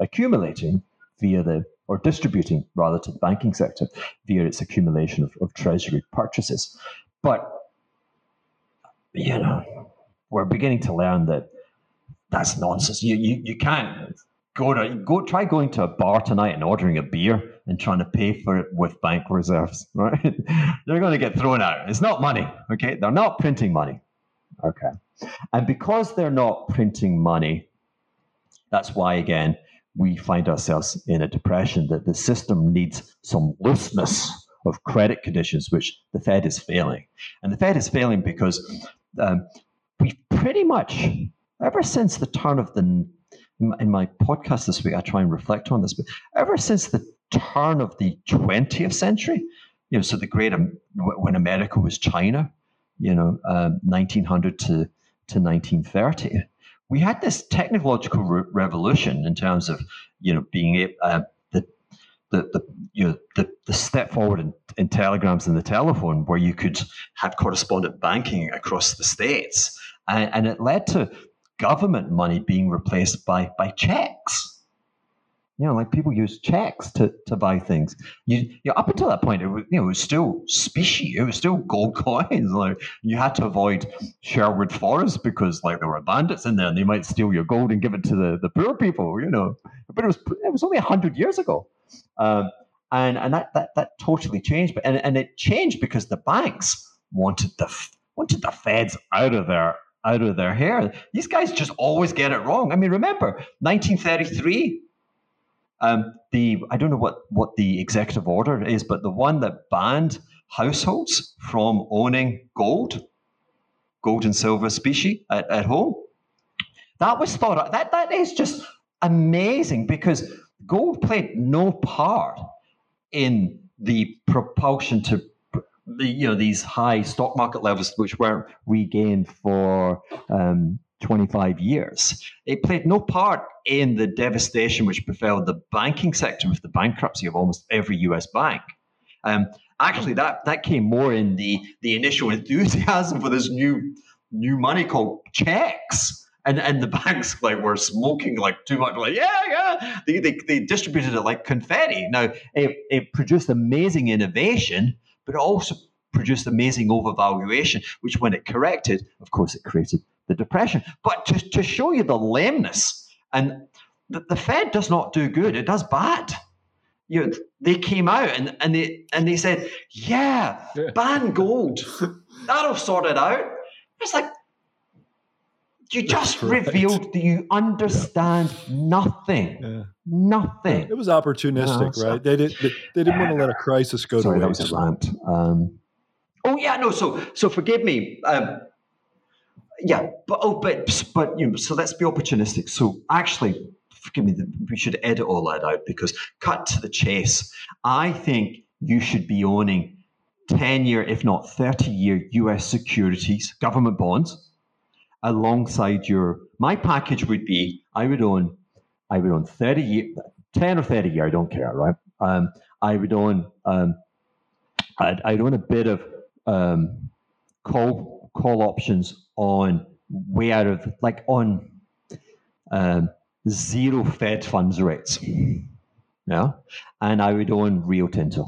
accumulating via distributing rather to the banking sector via its accumulation of treasury purchases. But we're beginning to learn that that's nonsense. You can't try going to a bar tonight and ordering a beer and trying to pay for it with bank reserves, right? You're going to get thrown out. It's not money, okay? They're not printing money, okay? And because they're not printing money, that's why, again, we find ourselves in a depression that the system needs some looseness of credit conditions, which the Fed is failing. And the Fed is failing because we've pretty much, ever since the turn of the... In my podcast this week, I try and reflect on this, but ever since the turn of the 20th century, so the great, when America was China, 1900 to 1930, we had this technological revolution in terms of, being the step forward in telegrams and the telephone, where you could have correspondent banking across the states, and it led to government money being replaced by checks. Like people use checks to buy things. Up until that point, it was still specie. It was still gold coins. Like you had to avoid Sherwood Forest because there were bandits in there and they might steal your gold and give it to the poor people. But it was only 100 years ago, and that totally changed. But and it changed because the banks wanted the Feds out of their hair. These guys just always get it wrong. I mean, remember 1933, I don't know what the executive order is, but the one that banned households from owning gold and silver specie at home. That was thought, that is just amazing because gold played no part in the propulsion to these high stock market levels, which weren't regained for 25 years. It played no part in the devastation which befell the banking sector with the bankruptcy of almost every U.S. bank. Actually, that came more in the initial enthusiasm for this new money called checks. And the banks were smoking too much. They distributed it like confetti. Now, it produced amazing innovation, but it also produced amazing overvaluation, which when it corrected, of course, it created the depression. But to show you the lameness, and the Fed does not do good, it does bad. They came out and they said, ban gold. That'll sort it out. It's like, revealed that you understand nothing. Yeah. Nothing. It was opportunistic, right? They didn't want to let a crisis go to waste. That was a rant. So forgive me. So let's be opportunistic. So actually, forgive me, we should edit all that out because cut to the chase. I think you should be owning 10-year, if not 30-year U.S. securities, government bonds, alongside my package would be, I would own 30 year, 10 or 30 year, I don't care, right? I'd own a bit of call options on way out of on zero Fed funds rates, and I would own Rio Tinto.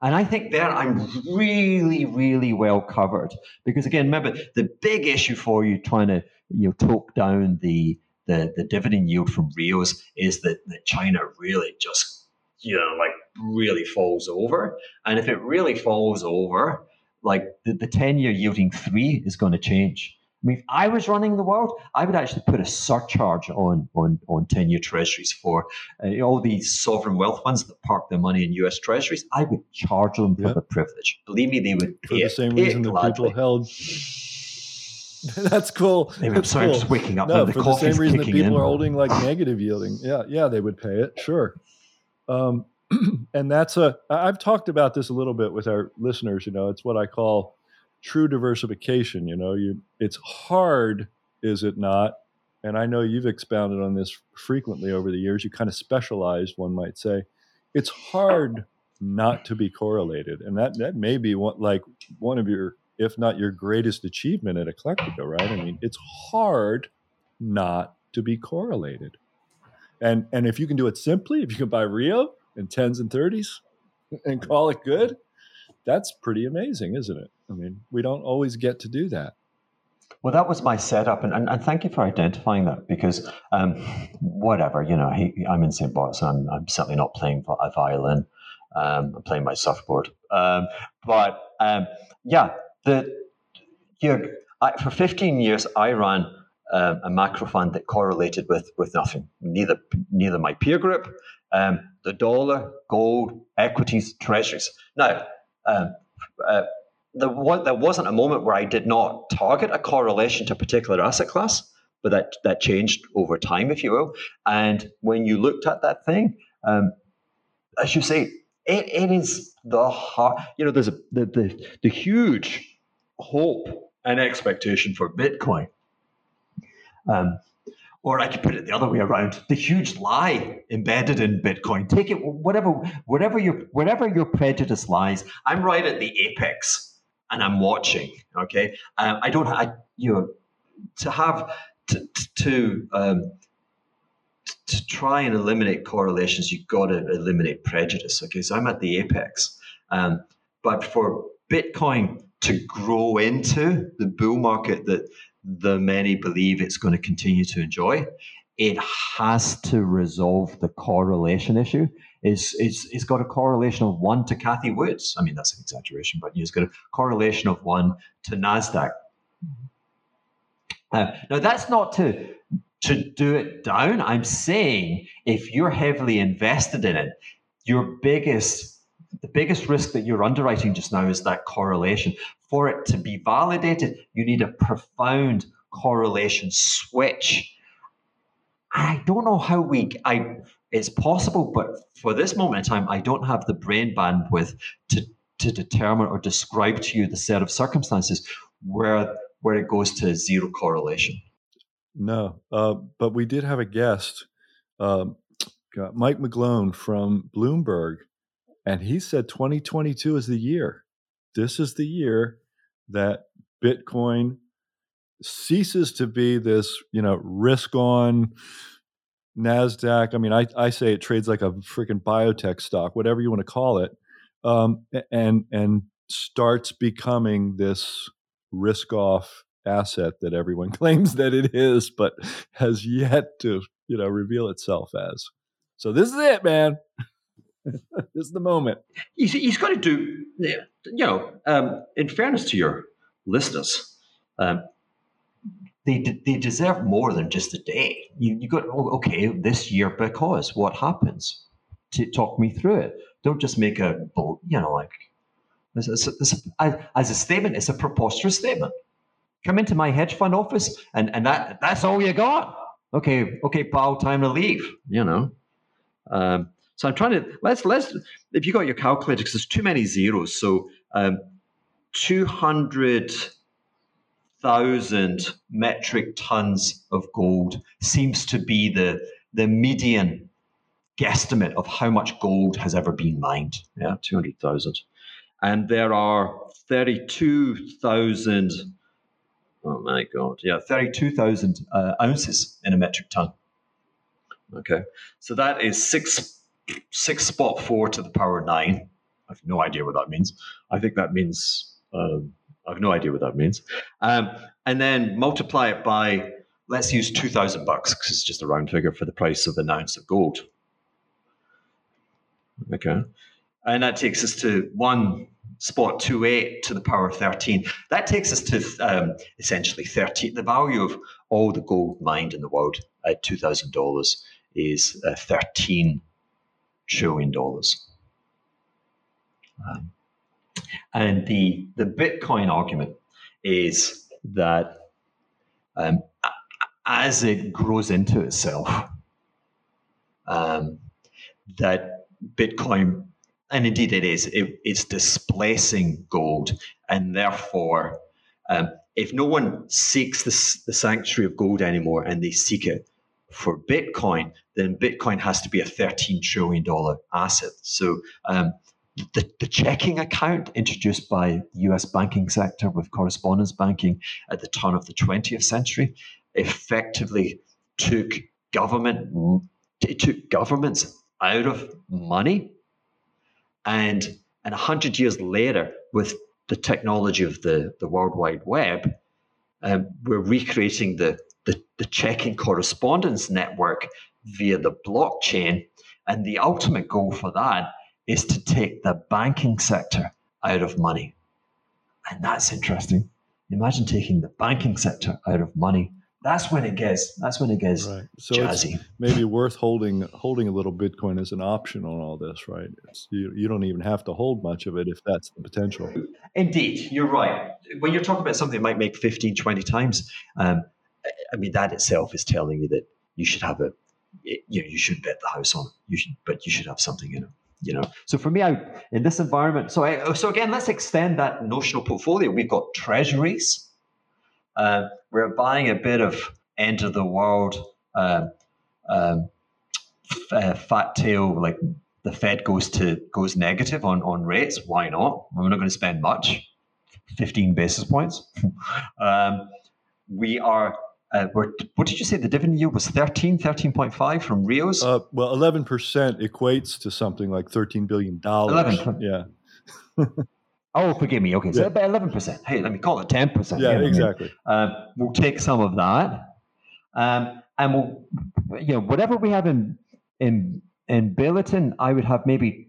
And I think there I'm really, really well covered because, again, remember, the big issue for you trying to talk down the dividend yield from Rio's is that China really just, really falls over. And if it really falls over, the 10-year yielding 3 is going to change. I mean, if I was running the world, I would actually put a surcharge on 10-year treasuries for all these sovereign wealth funds that park their money in U.S. treasuries. I would charge them for the privilege. Believe me, they would pay it. For the same reason that people held. That's cool. I'm sorry, I'm just waking up. No, for the same reason that people are holding negative yielding. Yeah, they would pay it, sure. And I've talked about this a little bit with our listeners. It's what I call true diversification. It's hard, is it not, and I know you've expounded on this frequently over the years, you kind of specialized, one might say, it's hard not to be correlated. And that may be one of your, if not your greatest achievement at Eclectica, right? I mean, it's hard not to be correlated. And if you can do it simply, if you can buy Rio in 10s and 30s and call it good, that's pretty amazing, isn't it? I mean, we don't always get to do that. Well, that was my setup, and thank you for identifying that, because I'm in St. Bart's, I'm certainly not playing a violin. I'm playing my surfboard. For 15 years, I ran a macro fund that correlated with nothing, neither my peer group, the dollar, gold, equities, treasuries. Now, there wasn't a moment where I did not target a correlation to a particular asset class, but that changed over time, if you will. And when you looked at that thing, as you say, it is the heart. You know, there's the huge hope and expectation for Bitcoin. Or I could put it the other way around: the huge lie embedded in Bitcoin. Take it, whatever your prejudice lies. I'm right at the apex, and I'm watching. Okay, to try and eliminate correlations, you've got to eliminate prejudice. Okay, so I'm at the apex, but for Bitcoin to grow into the bull market that the many believe it's going to continue to enjoy, it has to resolve the correlation issue. It's got a correlation of 1 to Cathie Wood. I mean, that's an exaggeration, but it's got a correlation of 1 to Nasdaq. Now, that's not to do it down. I'm saying if you're heavily invested in it, the biggest risk that you're underwriting just now is that correlation. For it to be validated, you need a profound correlation switch. I don't know how it's possible, but for this moment in time, I don't have the brain bandwidth to determine or describe to you the set of circumstances where it goes to zero correlation. No, but we did have a guest, Mike McGlone from Bloomberg, and he said 2022 is the year. This is the year that Bitcoin ceases to be this, risk on Nasdaq. I mean, I say it trades like a freaking biotech stock, whatever you want to call it, and starts becoming this risk off asset that everyone claims that it is, but has yet to, reveal itself as. So this is it, man. This is the moment. He's got to do, in fairness to your listeners, they deserve more than just a day. You got, okay, this year, because what happens? To talk me through it. Don't just make a, as a statement, it's a preposterous statement. Come into my hedge fund office and that's all you got. Okay, pal, time to leave, So I'm trying to, let's if you got your calculator, because there's too many zeros. So 200,000 metric tons of gold seems to be the median guesstimate of how much gold has ever been mined. Yeah, 200,000. And there are 32,000, 32,000 ounces in a metric ton. Okay, so that is 6.4 to the power 9. I've no idea what that means. I think that means I've no idea what that means. And then multiply it by, let's use $2,000 because it's just a round figure for the price of an ounce of gold. Okay, and that takes us to 1.28 to the power 13. That takes us to essentially the value of all the gold mined in the world at $2,000 is $13 trillion. And the Bitcoin argument is that as it grows into itself, that Bitcoin, and indeed it is, it's displacing gold, and therefore if no one seeks the sanctuary of gold anymore and they seek it for Bitcoin, then Bitcoin has to be a $13 trillion asset. So the checking account introduced by the U.S. banking sector with correspondence banking at the turn of the 20th century effectively took governments out of money. And 100 years later, with the technology of the World Wide Web, we're recreating the checking correspondence network via the blockchain. And the ultimate goal for that is to take the banking sector out of money. And that's interesting. Imagine taking the banking sector out of money. That's when it gets right. So jazzy. It's maybe worth holding a little Bitcoin as an option on all this, right? You don't even have to hold much of it if that's the potential. Indeed, you're right. When you're talking about something that might make 15, 20 times, I mean, that itself is telling you that you should have you should bet the house on it. You should have something in it. You know, so for me, in this environment. So again, let's extend that notional portfolio. We've got treasuries. We're buying a bit of end of the world fat tail, like the Fed goes negative on rates. Why not? We're not going to spend much, 15 basis points. What did you say? The dividend yield was 13.5 from Rio's? 11% equates to something like $13 billion. 11%. Yeah. Oh, forgive me. Okay, so about 11%. Hey, let me call it 10%. Yeah, exactly. We'll take some of that, and we'll, whatever we have in Billiton, I would have maybe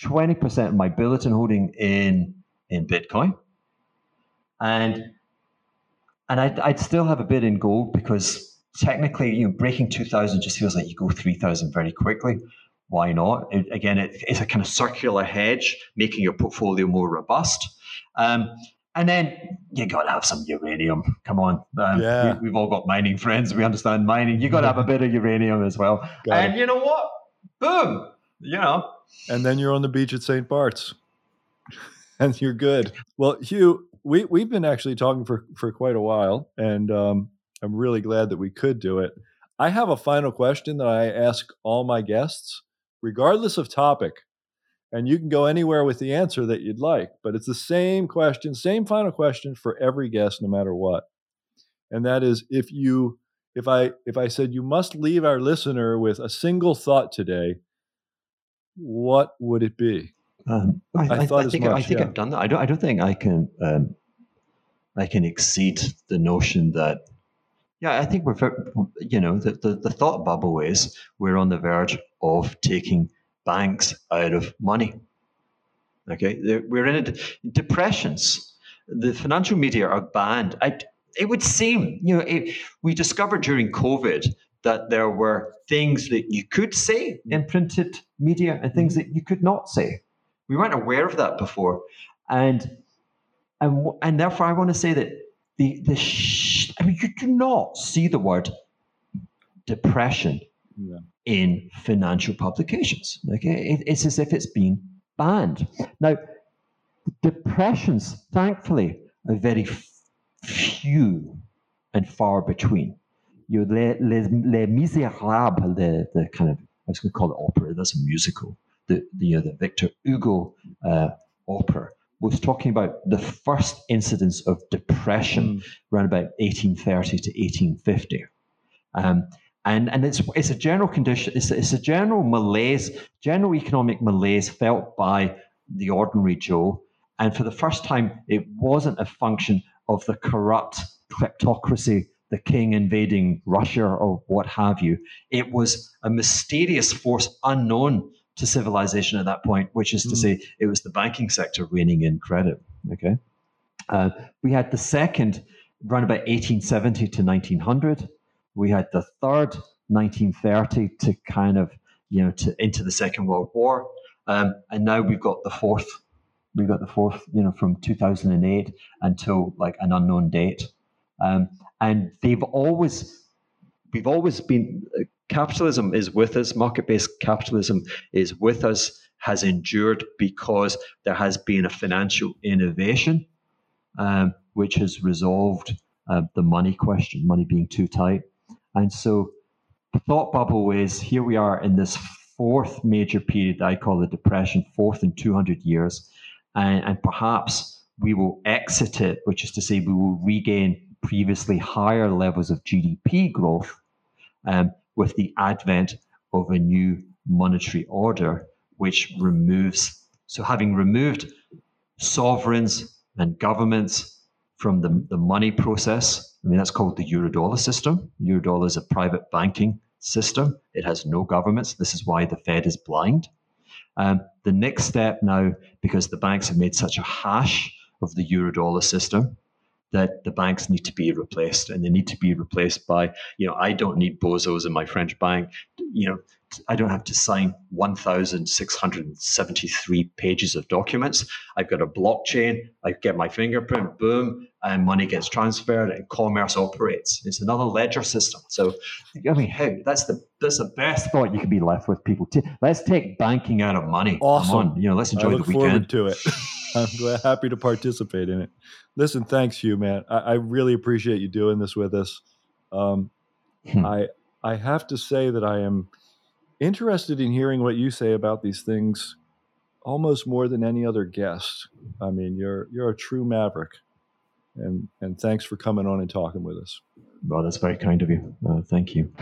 20% of my Billiton holding in Bitcoin, and I'd still have a bit in gold because technically, breaking 2,000 just feels like you go 3,000 very quickly. Why not? It's a kind of circular hedge, making your portfolio more robust. And then you got to have some uranium. Come on. We've all got mining friends. We understand mining. You got to have a bit of uranium as well. And you know what? Boom. And then you're on the beach at St. Bart's. And you're good. Well, Hugh, we've been actually talking for quite a while. And I'm really glad that we could do it. I have a final question that I ask all my guests, regardless of topic, and you can go anywhere with the answer that you'd like, but it's the same question, same final question for every guest, no matter what. And that is, if I said you must leave our listener with a single thought today, what would it be? I think I've done that. I don't think I can exceed the notion that. Yeah, I think the thought bubble is we're on the verge of taking banks out of money. Okay, we're in depressions. The financial media are banned. It would seem, we discovered during COVID that there were things that you could say in printed media and things that you could not say. We weren't aware of that before, and therefore I want to say that you do not see the word depression in financial publications. Okay, it's as if it's been banned. Now, depressions, thankfully, are very few and far between. Les Miserables, the kind of, I was going to call it opera. That's a musical. The Victor Hugo opera was talking about the first incidence of depression around about 1830 to 1850, and it's a general condition. It's a general malaise, general economic malaise felt by the ordinary Joe. And for the first time, it wasn't a function of the corrupt kleptocracy, the king invading Russia or what have you. It was a mysterious force unknown to civilization at that point, which is to say it was the banking sector reining in credit. Okay, we had the second around about 1870 to 1900. We had the third 1930 to kind of into the Second World War, and now we've got the fourth. We've got the fourth, from 2008 until like an unknown date, and we've always been. Capitalism is with us. Market-based capitalism is with us, has endured because there has been a financial innovation which has resolved the money question, money being too tight. And so the thought bubble is, here we are in this fourth major period that I call the Depression, fourth in 200 years, and perhaps we will exit it, which is to say we will regain previously higher levels of GDP growth with the advent of a new monetary order, which removes, so having removed sovereigns and governments from the money process, I mean, that's called the Eurodollar system. Eurodollar is a private banking system. It has no governments. This is why the Fed is blind. The next step now, because the banks have made such a hash of the Eurodollar system, that the banks need to be replaced, and they need to be replaced by, you know, I don't need bozos in my French bank. You know, I don't have to sign 1,673 pages of documents. I've got a blockchain. I get my fingerprint, boom, and money gets transferred, and commerce operates. It's another ledger system. So, I mean, hey, that's the best thought you could be left with, people. Let's take banking out of money. Awesome. Come on, you know, let's enjoy the weekend. I look forward to it. I'm happy to participate in it. Listen, thanks, Hugh, man. I really appreciate you doing this with us. I have to say that I am interested in hearing what you say about these things almost more than any other guest. I mean, you're a true maverick. And thanks for coming on and talking with us. Well, that's very kind of you. Thank you.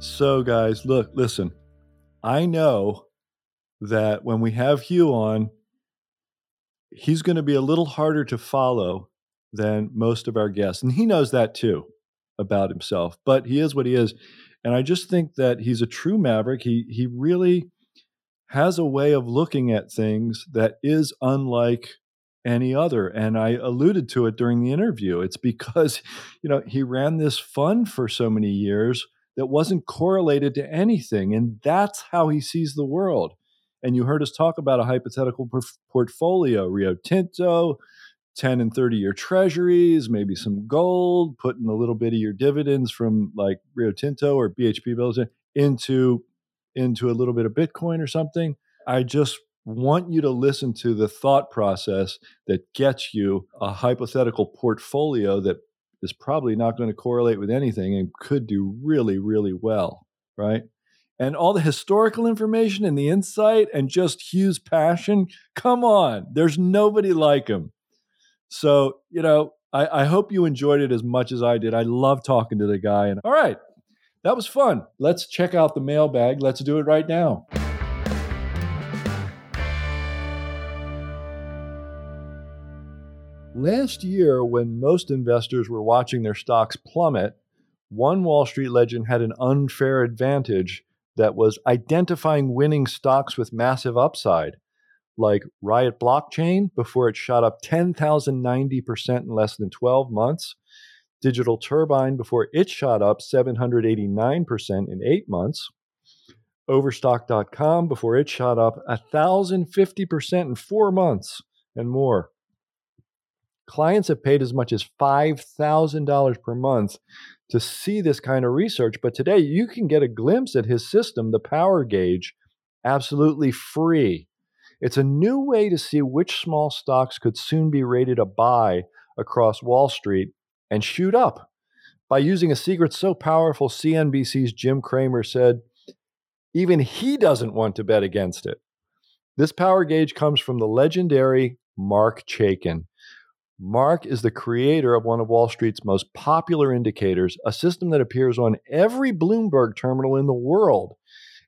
So, guys, listen, I know that when we have Hugh on, he's going to be a little harder to follow than most of our guests. And he knows that too about himself, but he is what he is. And I just think that he's a true maverick. He really has a way of looking at things that is unlike any other. And I alluded to it during the interview. It's because, you know, he ran this fund for so many years that wasn't correlated to anything. And that's how he sees the world. And you heard us talk about a hypothetical portfolio, Rio Tinto, 10 and 30-year treasuries, maybe some gold, putting a little bit of your dividends from like Rio Tinto or BHP Billiton into a little bit of Bitcoin or something. I just want you to listen to the thought process that gets you a hypothetical portfolio that is probably not going to correlate with anything and could do really, really well, right? And all the historical information and the insight and just Hugh's passion, come on, there's nobody like him. So, you know, I hope you enjoyed it as much as I did. I love talking to the guy. And all right, that was fun. Let's check out the mailbag. Let's do it right now. Last year, when most investors were watching their stocks plummet, one Wall Street legend had an unfair advantage that was identifying winning stocks with massive upside, like Riot Blockchain before it shot up 10,090% in less than 12 months, Digital Turbine before it shot up 789% in 8 months, Overstock.com before it shot up 1,050% in 4 months and more. Clients have paid as much as $5,000 per month to see this kind of research. But today you can get a glimpse at his system, the Power Gauge, absolutely free. It's a new way to see which small stocks could soon be rated a buy across Wall Street and shoot up. By using a secret so powerful, CNBC's Jim Cramer said even he doesn't want to bet against it. This Power Gauge comes from the legendary Mark Chaikin. Mark is the creator of one of Wall Street's most popular indicators, a system that appears on every Bloomberg terminal in the world,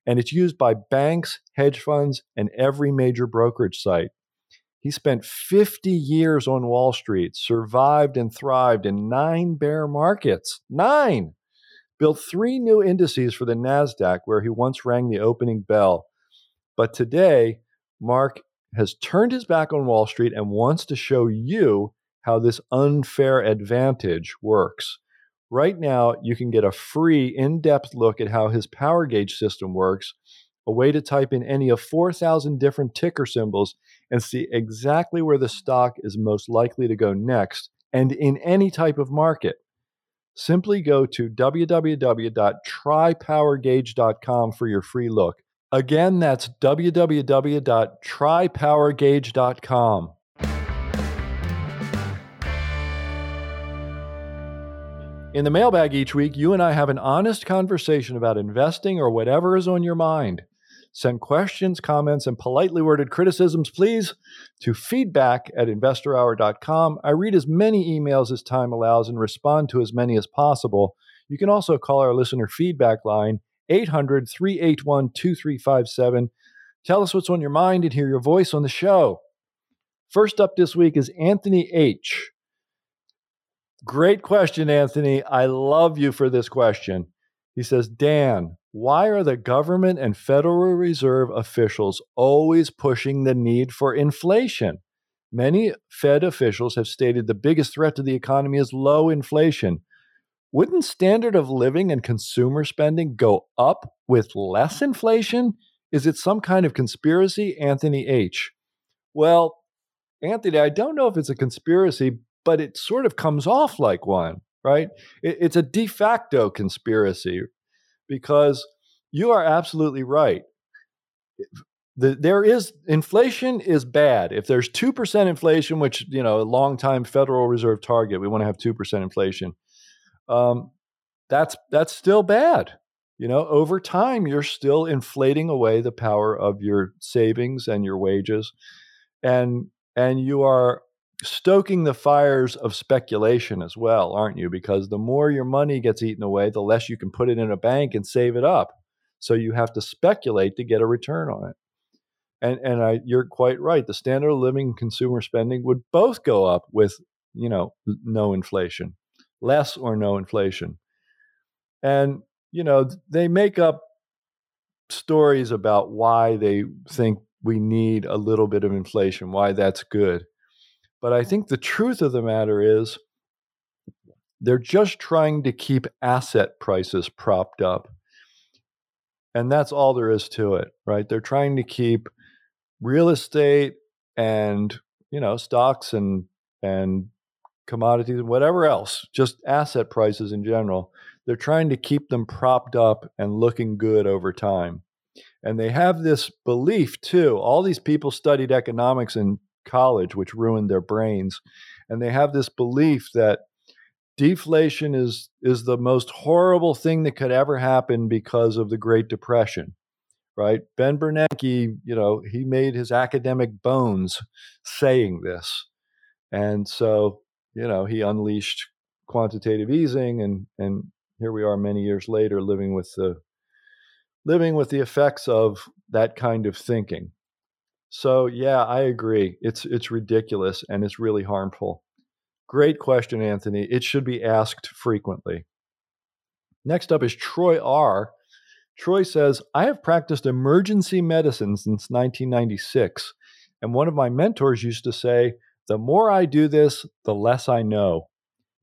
and it's used by banks, hedge funds, and every major brokerage site. He spent 50 years on Wall Street, survived and thrived in 9 bear markets. 9! Built 3 new indices for the Nasdaq, where he once rang the opening bell. But today, Mark has turned his back on Wall Street and wants to show you how this unfair advantage works. Right now, you can get a free in-depth look at how his Power Gauge system works, a way to type in any of 4,000 different ticker symbols and see exactly where the stock is most likely to go next and in any type of market. Simply go to www.trypowergauge.com for your free look. Again, that's www.trypowergauge.com. In the mailbag each week, you and I have an honest conversation about investing or whatever is on your mind. Send questions, comments, and politely worded criticisms, please, to feedback@investorhour.com. I read as many emails as time allows and respond to as many as possible. You can also call our listener feedback line, 800-381-2357. Tell us what's on your mind and hear your voice on the show. First up this week is Anthony H. Great question, Anthony. I love you for this question. He says, Dan, why are the government and Federal Reserve officials always pushing the need for inflation? Many Fed officials have stated the biggest threat to the economy is low inflation. Wouldn't standard of living and consumer spending go up with less inflation? Is it some kind of conspiracy? Anthony H. Well, Anthony, I don't know if it's a conspiracy, but it sort of comes off like one, right? It's a de facto conspiracy because you are absolutely right. There is inflation is bad. If there's 2% inflation, which, you know, a long-time Federal Reserve target, we want to have 2% inflation. That's still bad. You know, over time, you're still inflating away the power of your savings and your wages, and you are stoking the fires of speculation as well, aren't you? Because the more your money gets eaten away, the less you can put it in a bank and save it up. So you have to speculate to get a return on it. And you're quite right. The standard of living and consumer spending would both go up with, you know, no inflation, less or no inflation. And, you know, they make up stories about why they think we need a little bit of inflation, why that's good. But I think the truth of the matter is they're just trying to keep asset prices propped up. And that's all there is to it, right? They're trying to keep real estate and, you know, stocks and commodities and whatever else, just asset prices in general. They're trying to keep them propped up and looking good over time. And they have this belief too. All these people studied economics in college, which ruined their brains, and they have this belief that deflation is the most horrible thing that could ever happen because of the Great Depression, right? Ben Bernanke, you know, he made his academic bones saying this, and so, you know, he unleashed quantitative easing, and here we are many years later living with the effects of that kind of thinking. So yeah, I agree. It's ridiculous and it's really harmful. Great question, Anthony. It should be asked frequently. Next up is Troy R. Troy says, I have practiced emergency medicine since 1996. And one of my mentors used to say, the more I do this, the less I know.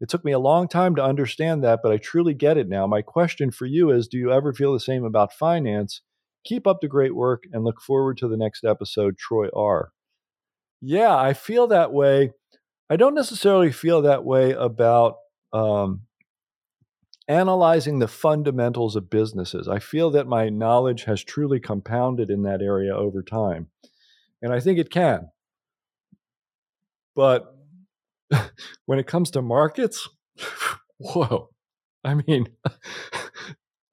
It took me a long time to understand that, but I truly get it now. My question for you is, do you ever feel the same about finance? Keep up the great work and look forward to the next episode, Troy R. Yeah, I feel that way. I don't necessarily feel that way about analyzing the fundamentals of businesses. I feel that my knowledge has truly compounded in that area over time. And I think it can. But when it comes to markets, whoa, I mean...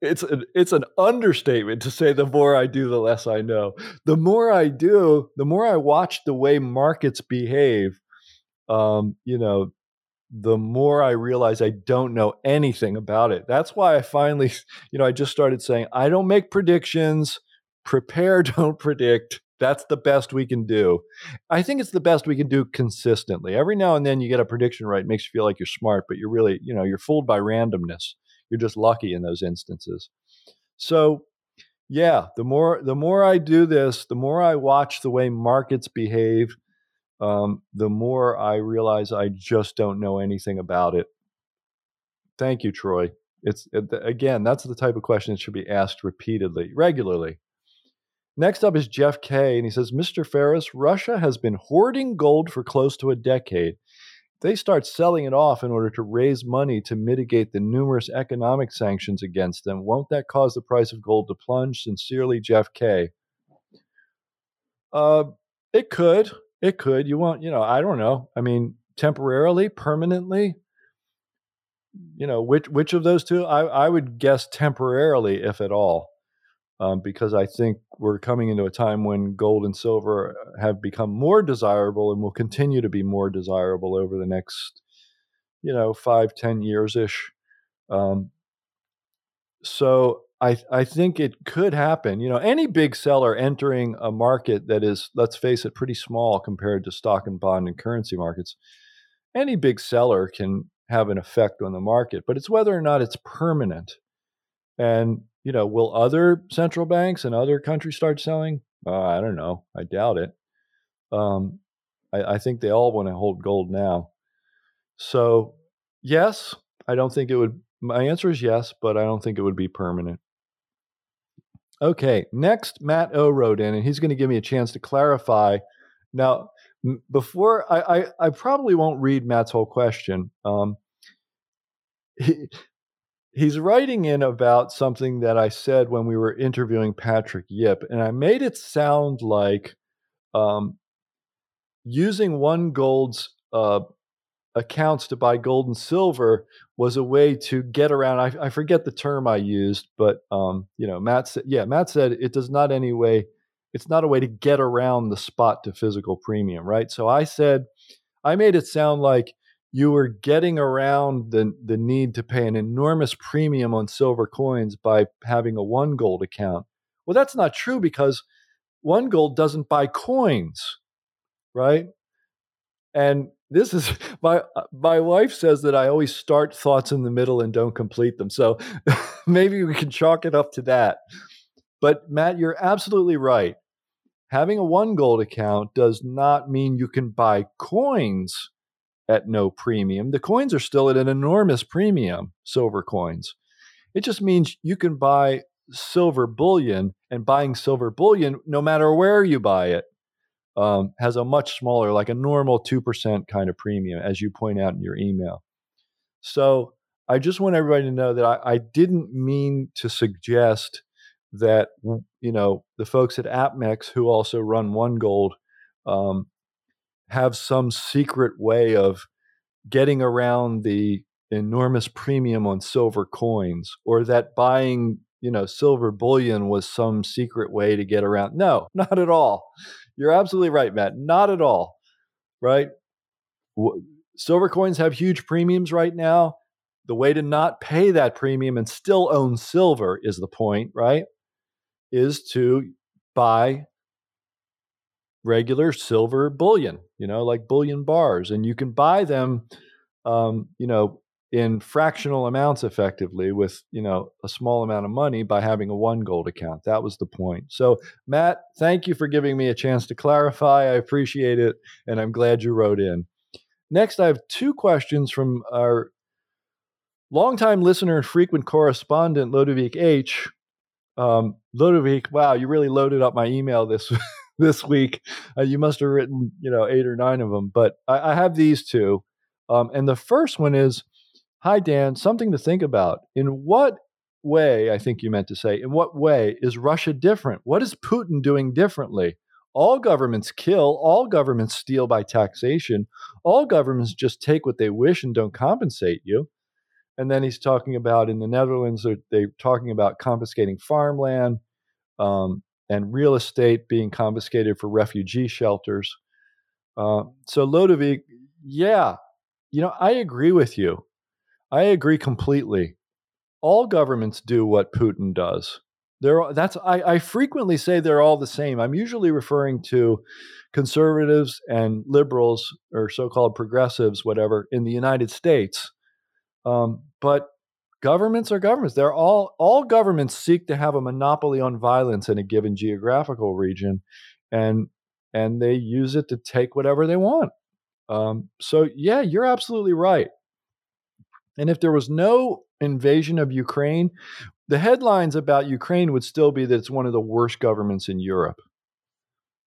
It's an understatement to say the more I do, the less I know. The more I do, the more I watch the way markets behave, you know, the more I realize I don't know anything about it. That's why I finally, you know, I just started saying, I don't make predictions, prepare, don't predict. That's the best we can do. I think it's the best we can do consistently. Every now and then you get a prediction right, it makes you feel like you're smart, but you're really, you know, you're fooled by randomness. You're just lucky in those instances. So yeah, the more I do this, the more I watch the way markets behave, the more I realize I just don't know anything about it. Thank you, Troy. Again, that's the type of question that should be asked regularly. Next up is Jeff K. And he says, Mr. Ferris, Russia has been hoarding gold for close to a decade. they start selling it off in order to raise money to mitigate the numerous economic sanctions against them. Won't that cause the price of gold to plunge? Sincerely, Jeff K. It could. It could. You won't, you know, I don't know. I mean, temporarily, permanently, you know, which of those two? I would guess temporarily, if at all, because I think we're coming into a time when gold and silver have become more desirable and will continue to be more desirable over the next, you know, 5-10 years-ish. So I think it could happen. You know, any big seller entering a market that is, let's face it, pretty small compared to stock and bond and currency markets, any big seller can have an effect on the market, but it's whether or not it's permanent. And, you know, will other central banks and other countries start selling? I don't know. I doubt it. I think they all want to hold gold now. So yes, I don't think it would. My answer is yes, but I don't think it would be permanent. Okay, next, Matt O wrote in, and he's going to give me a chance to clarify. Now, before I probably won't read Matt's whole question. He's writing in about something that I said when we were interviewing Patrick Yip, and I made it sound like using OneGold's accounts to buy gold and silver was a way to get around. I forget the term I used, but you know, Matt said it does not any way. It's not a way to get around the spot to physical premium, right? So I said, I made it sound like you were getting around the need to pay an enormous premium on silver coins by having a OneGold account. Well, that's not true because OneGold doesn't buy coins, right? And this is my wife says that I always start thoughts in the middle and don't complete them. So maybe we can chalk it up to that. But Matt, you're absolutely right. Having a OneGold account does not mean you can buy coins at no premium. The coins are still at an enormous premium, silver coins. It just means you can buy silver bullion, and buying silver bullion, no matter where you buy it, has a much smaller, like a normal 2% kind of premium, as you point out in your email. So I just want everybody to know that I didn't mean to suggest that, you know, the folks at Apmex who also run OneGold have some secret way of getting around the enormous premium on silver coins, or that buying, you know, silver bullion was some secret way to get around. No, not at all. You're absolutely right, Matt. Not at all, right? Silver coins have huge premiums right now. The way to not pay that premium and still own silver is the point, right? Is to buy regular silver bullion, you know, like bullion bars. And you can buy them, you know, in fractional amounts effectively with, you know, a small amount of money by having a OneGold account. That was the point. So, Matt, thank you for giving me a chance to clarify. I appreciate it. And I'm glad you wrote in. Next, I have two questions from our longtime listener and frequent correspondent, Lodovic H. Lodovic, wow, you really loaded up my email this week. You must have written, you know, 8 or 9 of them, but I have these two. And the first one is, hi, Dan, something to think about. In what way, I think you meant to say, in what way is Russia different? What is Putin doing differently? All governments kill, all governments steal by taxation, all governments just take what they wish and don't compensate you. And then he's talking about in the Netherlands, they're talking about confiscating farmland and real estate being confiscated for refugee shelters. So Lodovic, yeah, you know, I agree with you. I agree completely. All governments do what Putin does. I frequently say they're all the same. I'm usually referring to conservatives and liberals or so-called progressives, whatever, in the United States. But governments are governments. They're all governments seek to have a monopoly on violence in a given geographical region, and they use it to take whatever they want. So yeah, you're absolutely right. And if there was no invasion of Ukraine, the headlines about Ukraine would still be that it's one of the worst governments in Europe.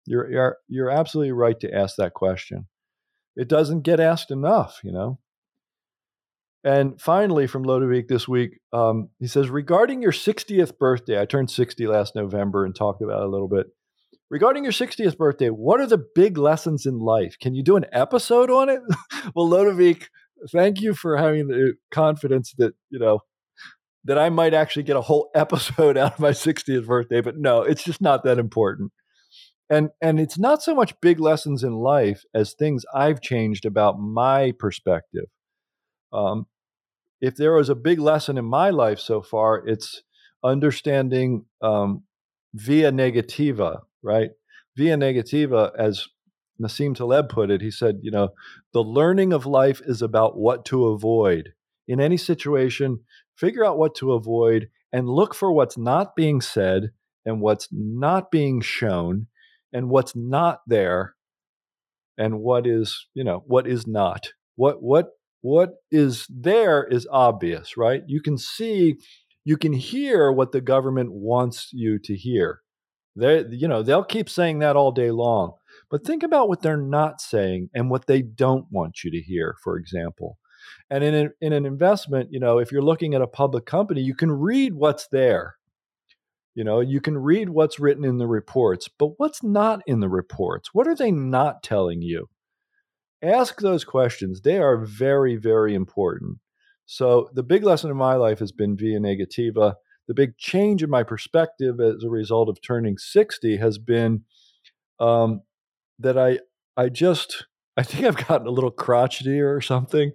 You're absolutely right to ask that question. It doesn't get asked enough, you know. And finally, from Lodovic this week, he says, regarding your 60th birthday, I turned 60 last November and talked about it a little bit. Regarding your 60th birthday, what are the big lessons in life? Can you do an episode on it? Well, Lodovic, thank you for having the confidence that, you know, that I might actually get a whole episode out of my 60th birthday. But no, it's just not that important. And it's not so much big lessons in life as things I've changed about my perspective. If there was a big lesson in my life so far, it's understanding via negativa, right? Via negativa, as Nassim Taleb put it, he said, you know, the learning of life is about what to avoid. In any situation, figure out what to avoid and look for what's not being said and what's not being shown and what's not there and what is, you know, what is not. What is there is obvious, right? You can see, you can hear what the government wants you to hear. They, you know, they'll keep saying that all day long. But think about what they're not saying and what they don't want you to hear, for example. And in an investment, you know, if you're looking at a public company, you can read what's there. You know, you can read what's written in the reports, but what's not in the reports? What are they not telling you? Ask those questions. They are very, very important. So the big lesson in my life has been via negativa. The big change in my perspective as a result of turning 60 has been that I think I've gotten a little crotchetier or something,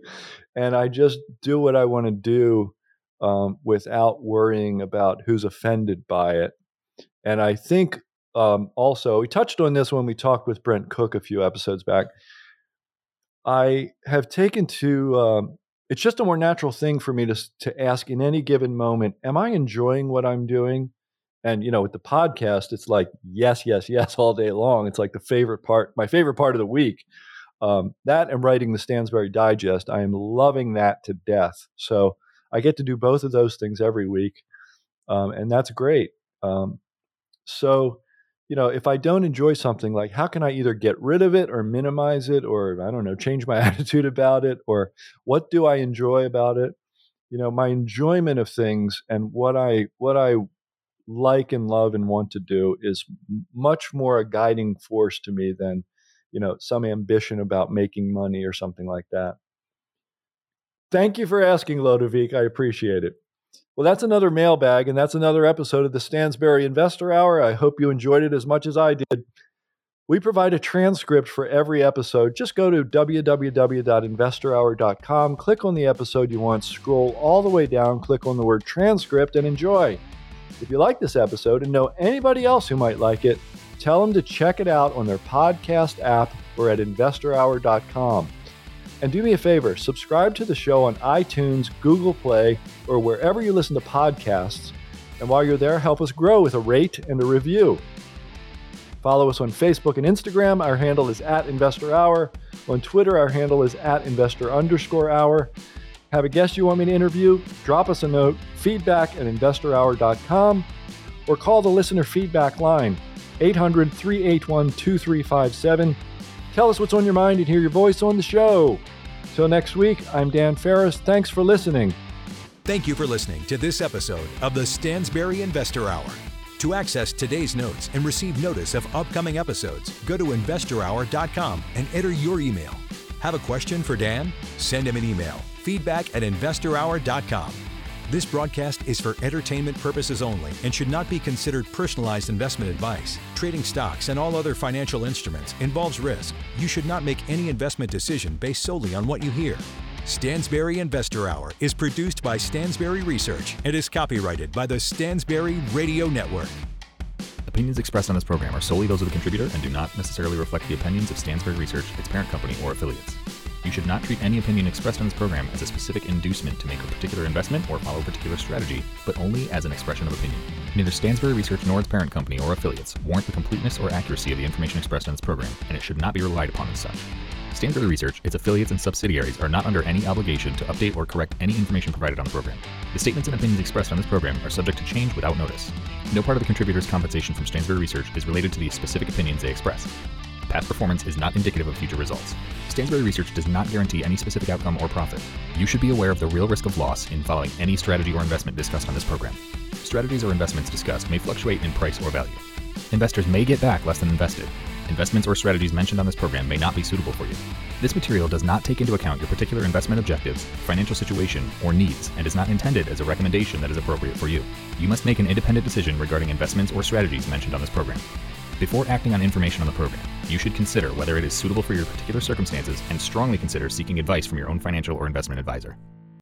and I just do what I want to do without worrying about who's offended by it. And I think also, we touched on this when we talked with Brent Cook a few episodes back. I have taken to, it's just a more natural thing for me to ask in any given moment, am I enjoying what I'm doing? And, you know, with the podcast, it's like, yes, yes, yes, all day long. It's like the favorite part, my favorite part of the week. That and writing the Stansberry Digest, I am loving that to death. So I get to do both of those things every week. And that's great. So, you know, if I don't enjoy something, like how can I either get rid of it or minimize it or, I don't know, change my attitude about it or what do I enjoy about it? You know, my enjoyment of things and what I like and love and want to do is much more a guiding force to me than, you know, some ambition about making money or something like that. Thank you for asking, Lodovic. I appreciate it. Well, that's another mailbag, and that's another episode of the Stansberry Investor Hour. I hope you enjoyed it as much as I did. We provide a transcript for every episode. Just go to www.investorhour.com, click on the episode you want, scroll all the way down, click on the word transcript, and enjoy. If you like this episode and know anybody else who might like it, tell them to check it out on their podcast app or at investorhour.com. And do me a favor, subscribe to the show on iTunes, Google Play, or wherever you listen to podcasts. And while you're there, help us grow with a rate and a review. Follow us on Facebook and Instagram. Our handle is @InvestorHour. On Twitter, our handle is @Investor_Hour. Have a guest you want me to interview? Drop us a note, feedback@investorhour.com, or call the listener feedback line, 800-381-2357. Tell us what's on your mind and hear your voice on the show. Till next week, I'm Dan Ferris. Thanks for listening. Thank you for listening to this episode of the Stansberry Investor Hour. To access today's notes and receive notice of upcoming episodes, go to investorhour.com and enter your email. Have a question for Dan? Send him an email, feedback@investorhour.com. This broadcast is for entertainment purposes only and should not be considered personalized investment advice. Trading stocks and all other financial instruments involves risk. You should not make any investment decision based solely on what you hear. Stansberry Investor Hour is produced by Stansbury Research and is copyrighted by the Stansbury Radio Network. Opinions expressed on this program are solely those of the contributor and do not necessarily reflect the opinions of Stansbury Research, its parent company, or affiliates. You should not treat any opinion expressed on this program as a specific inducement to make a particular investment or follow a particular strategy, but only as an expression of opinion. Neither Stansberry Research nor its parent company or affiliates warrant the completeness or accuracy of the information expressed on this program, and it should not be relied upon as such. Stansberry Research, its affiliates, and subsidiaries are not under any obligation to update or correct any information provided on the program. The statements and opinions expressed on this program are subject to change without notice. No part of the contributor's compensation from Stansberry Research is related to the specific opinions they express. Past performance is not indicative of future results. Stansbury Research does not guarantee any specific outcome or profit. You should be aware of the real risk of loss in following any strategy or investment discussed on this program. Strategies or investments discussed may fluctuate in price or value. Investors may get back less than invested. Investments or strategies mentioned on this program may not be suitable for you. This material does not take into account your particular investment objectives, financial situation, or needs, and is not intended as a recommendation that is appropriate for you. You must make an independent decision regarding investments or strategies mentioned on this program. Before acting on information on the program, you should consider whether it is suitable for your particular circumstances and strongly consider seeking advice from your own financial or investment advisor.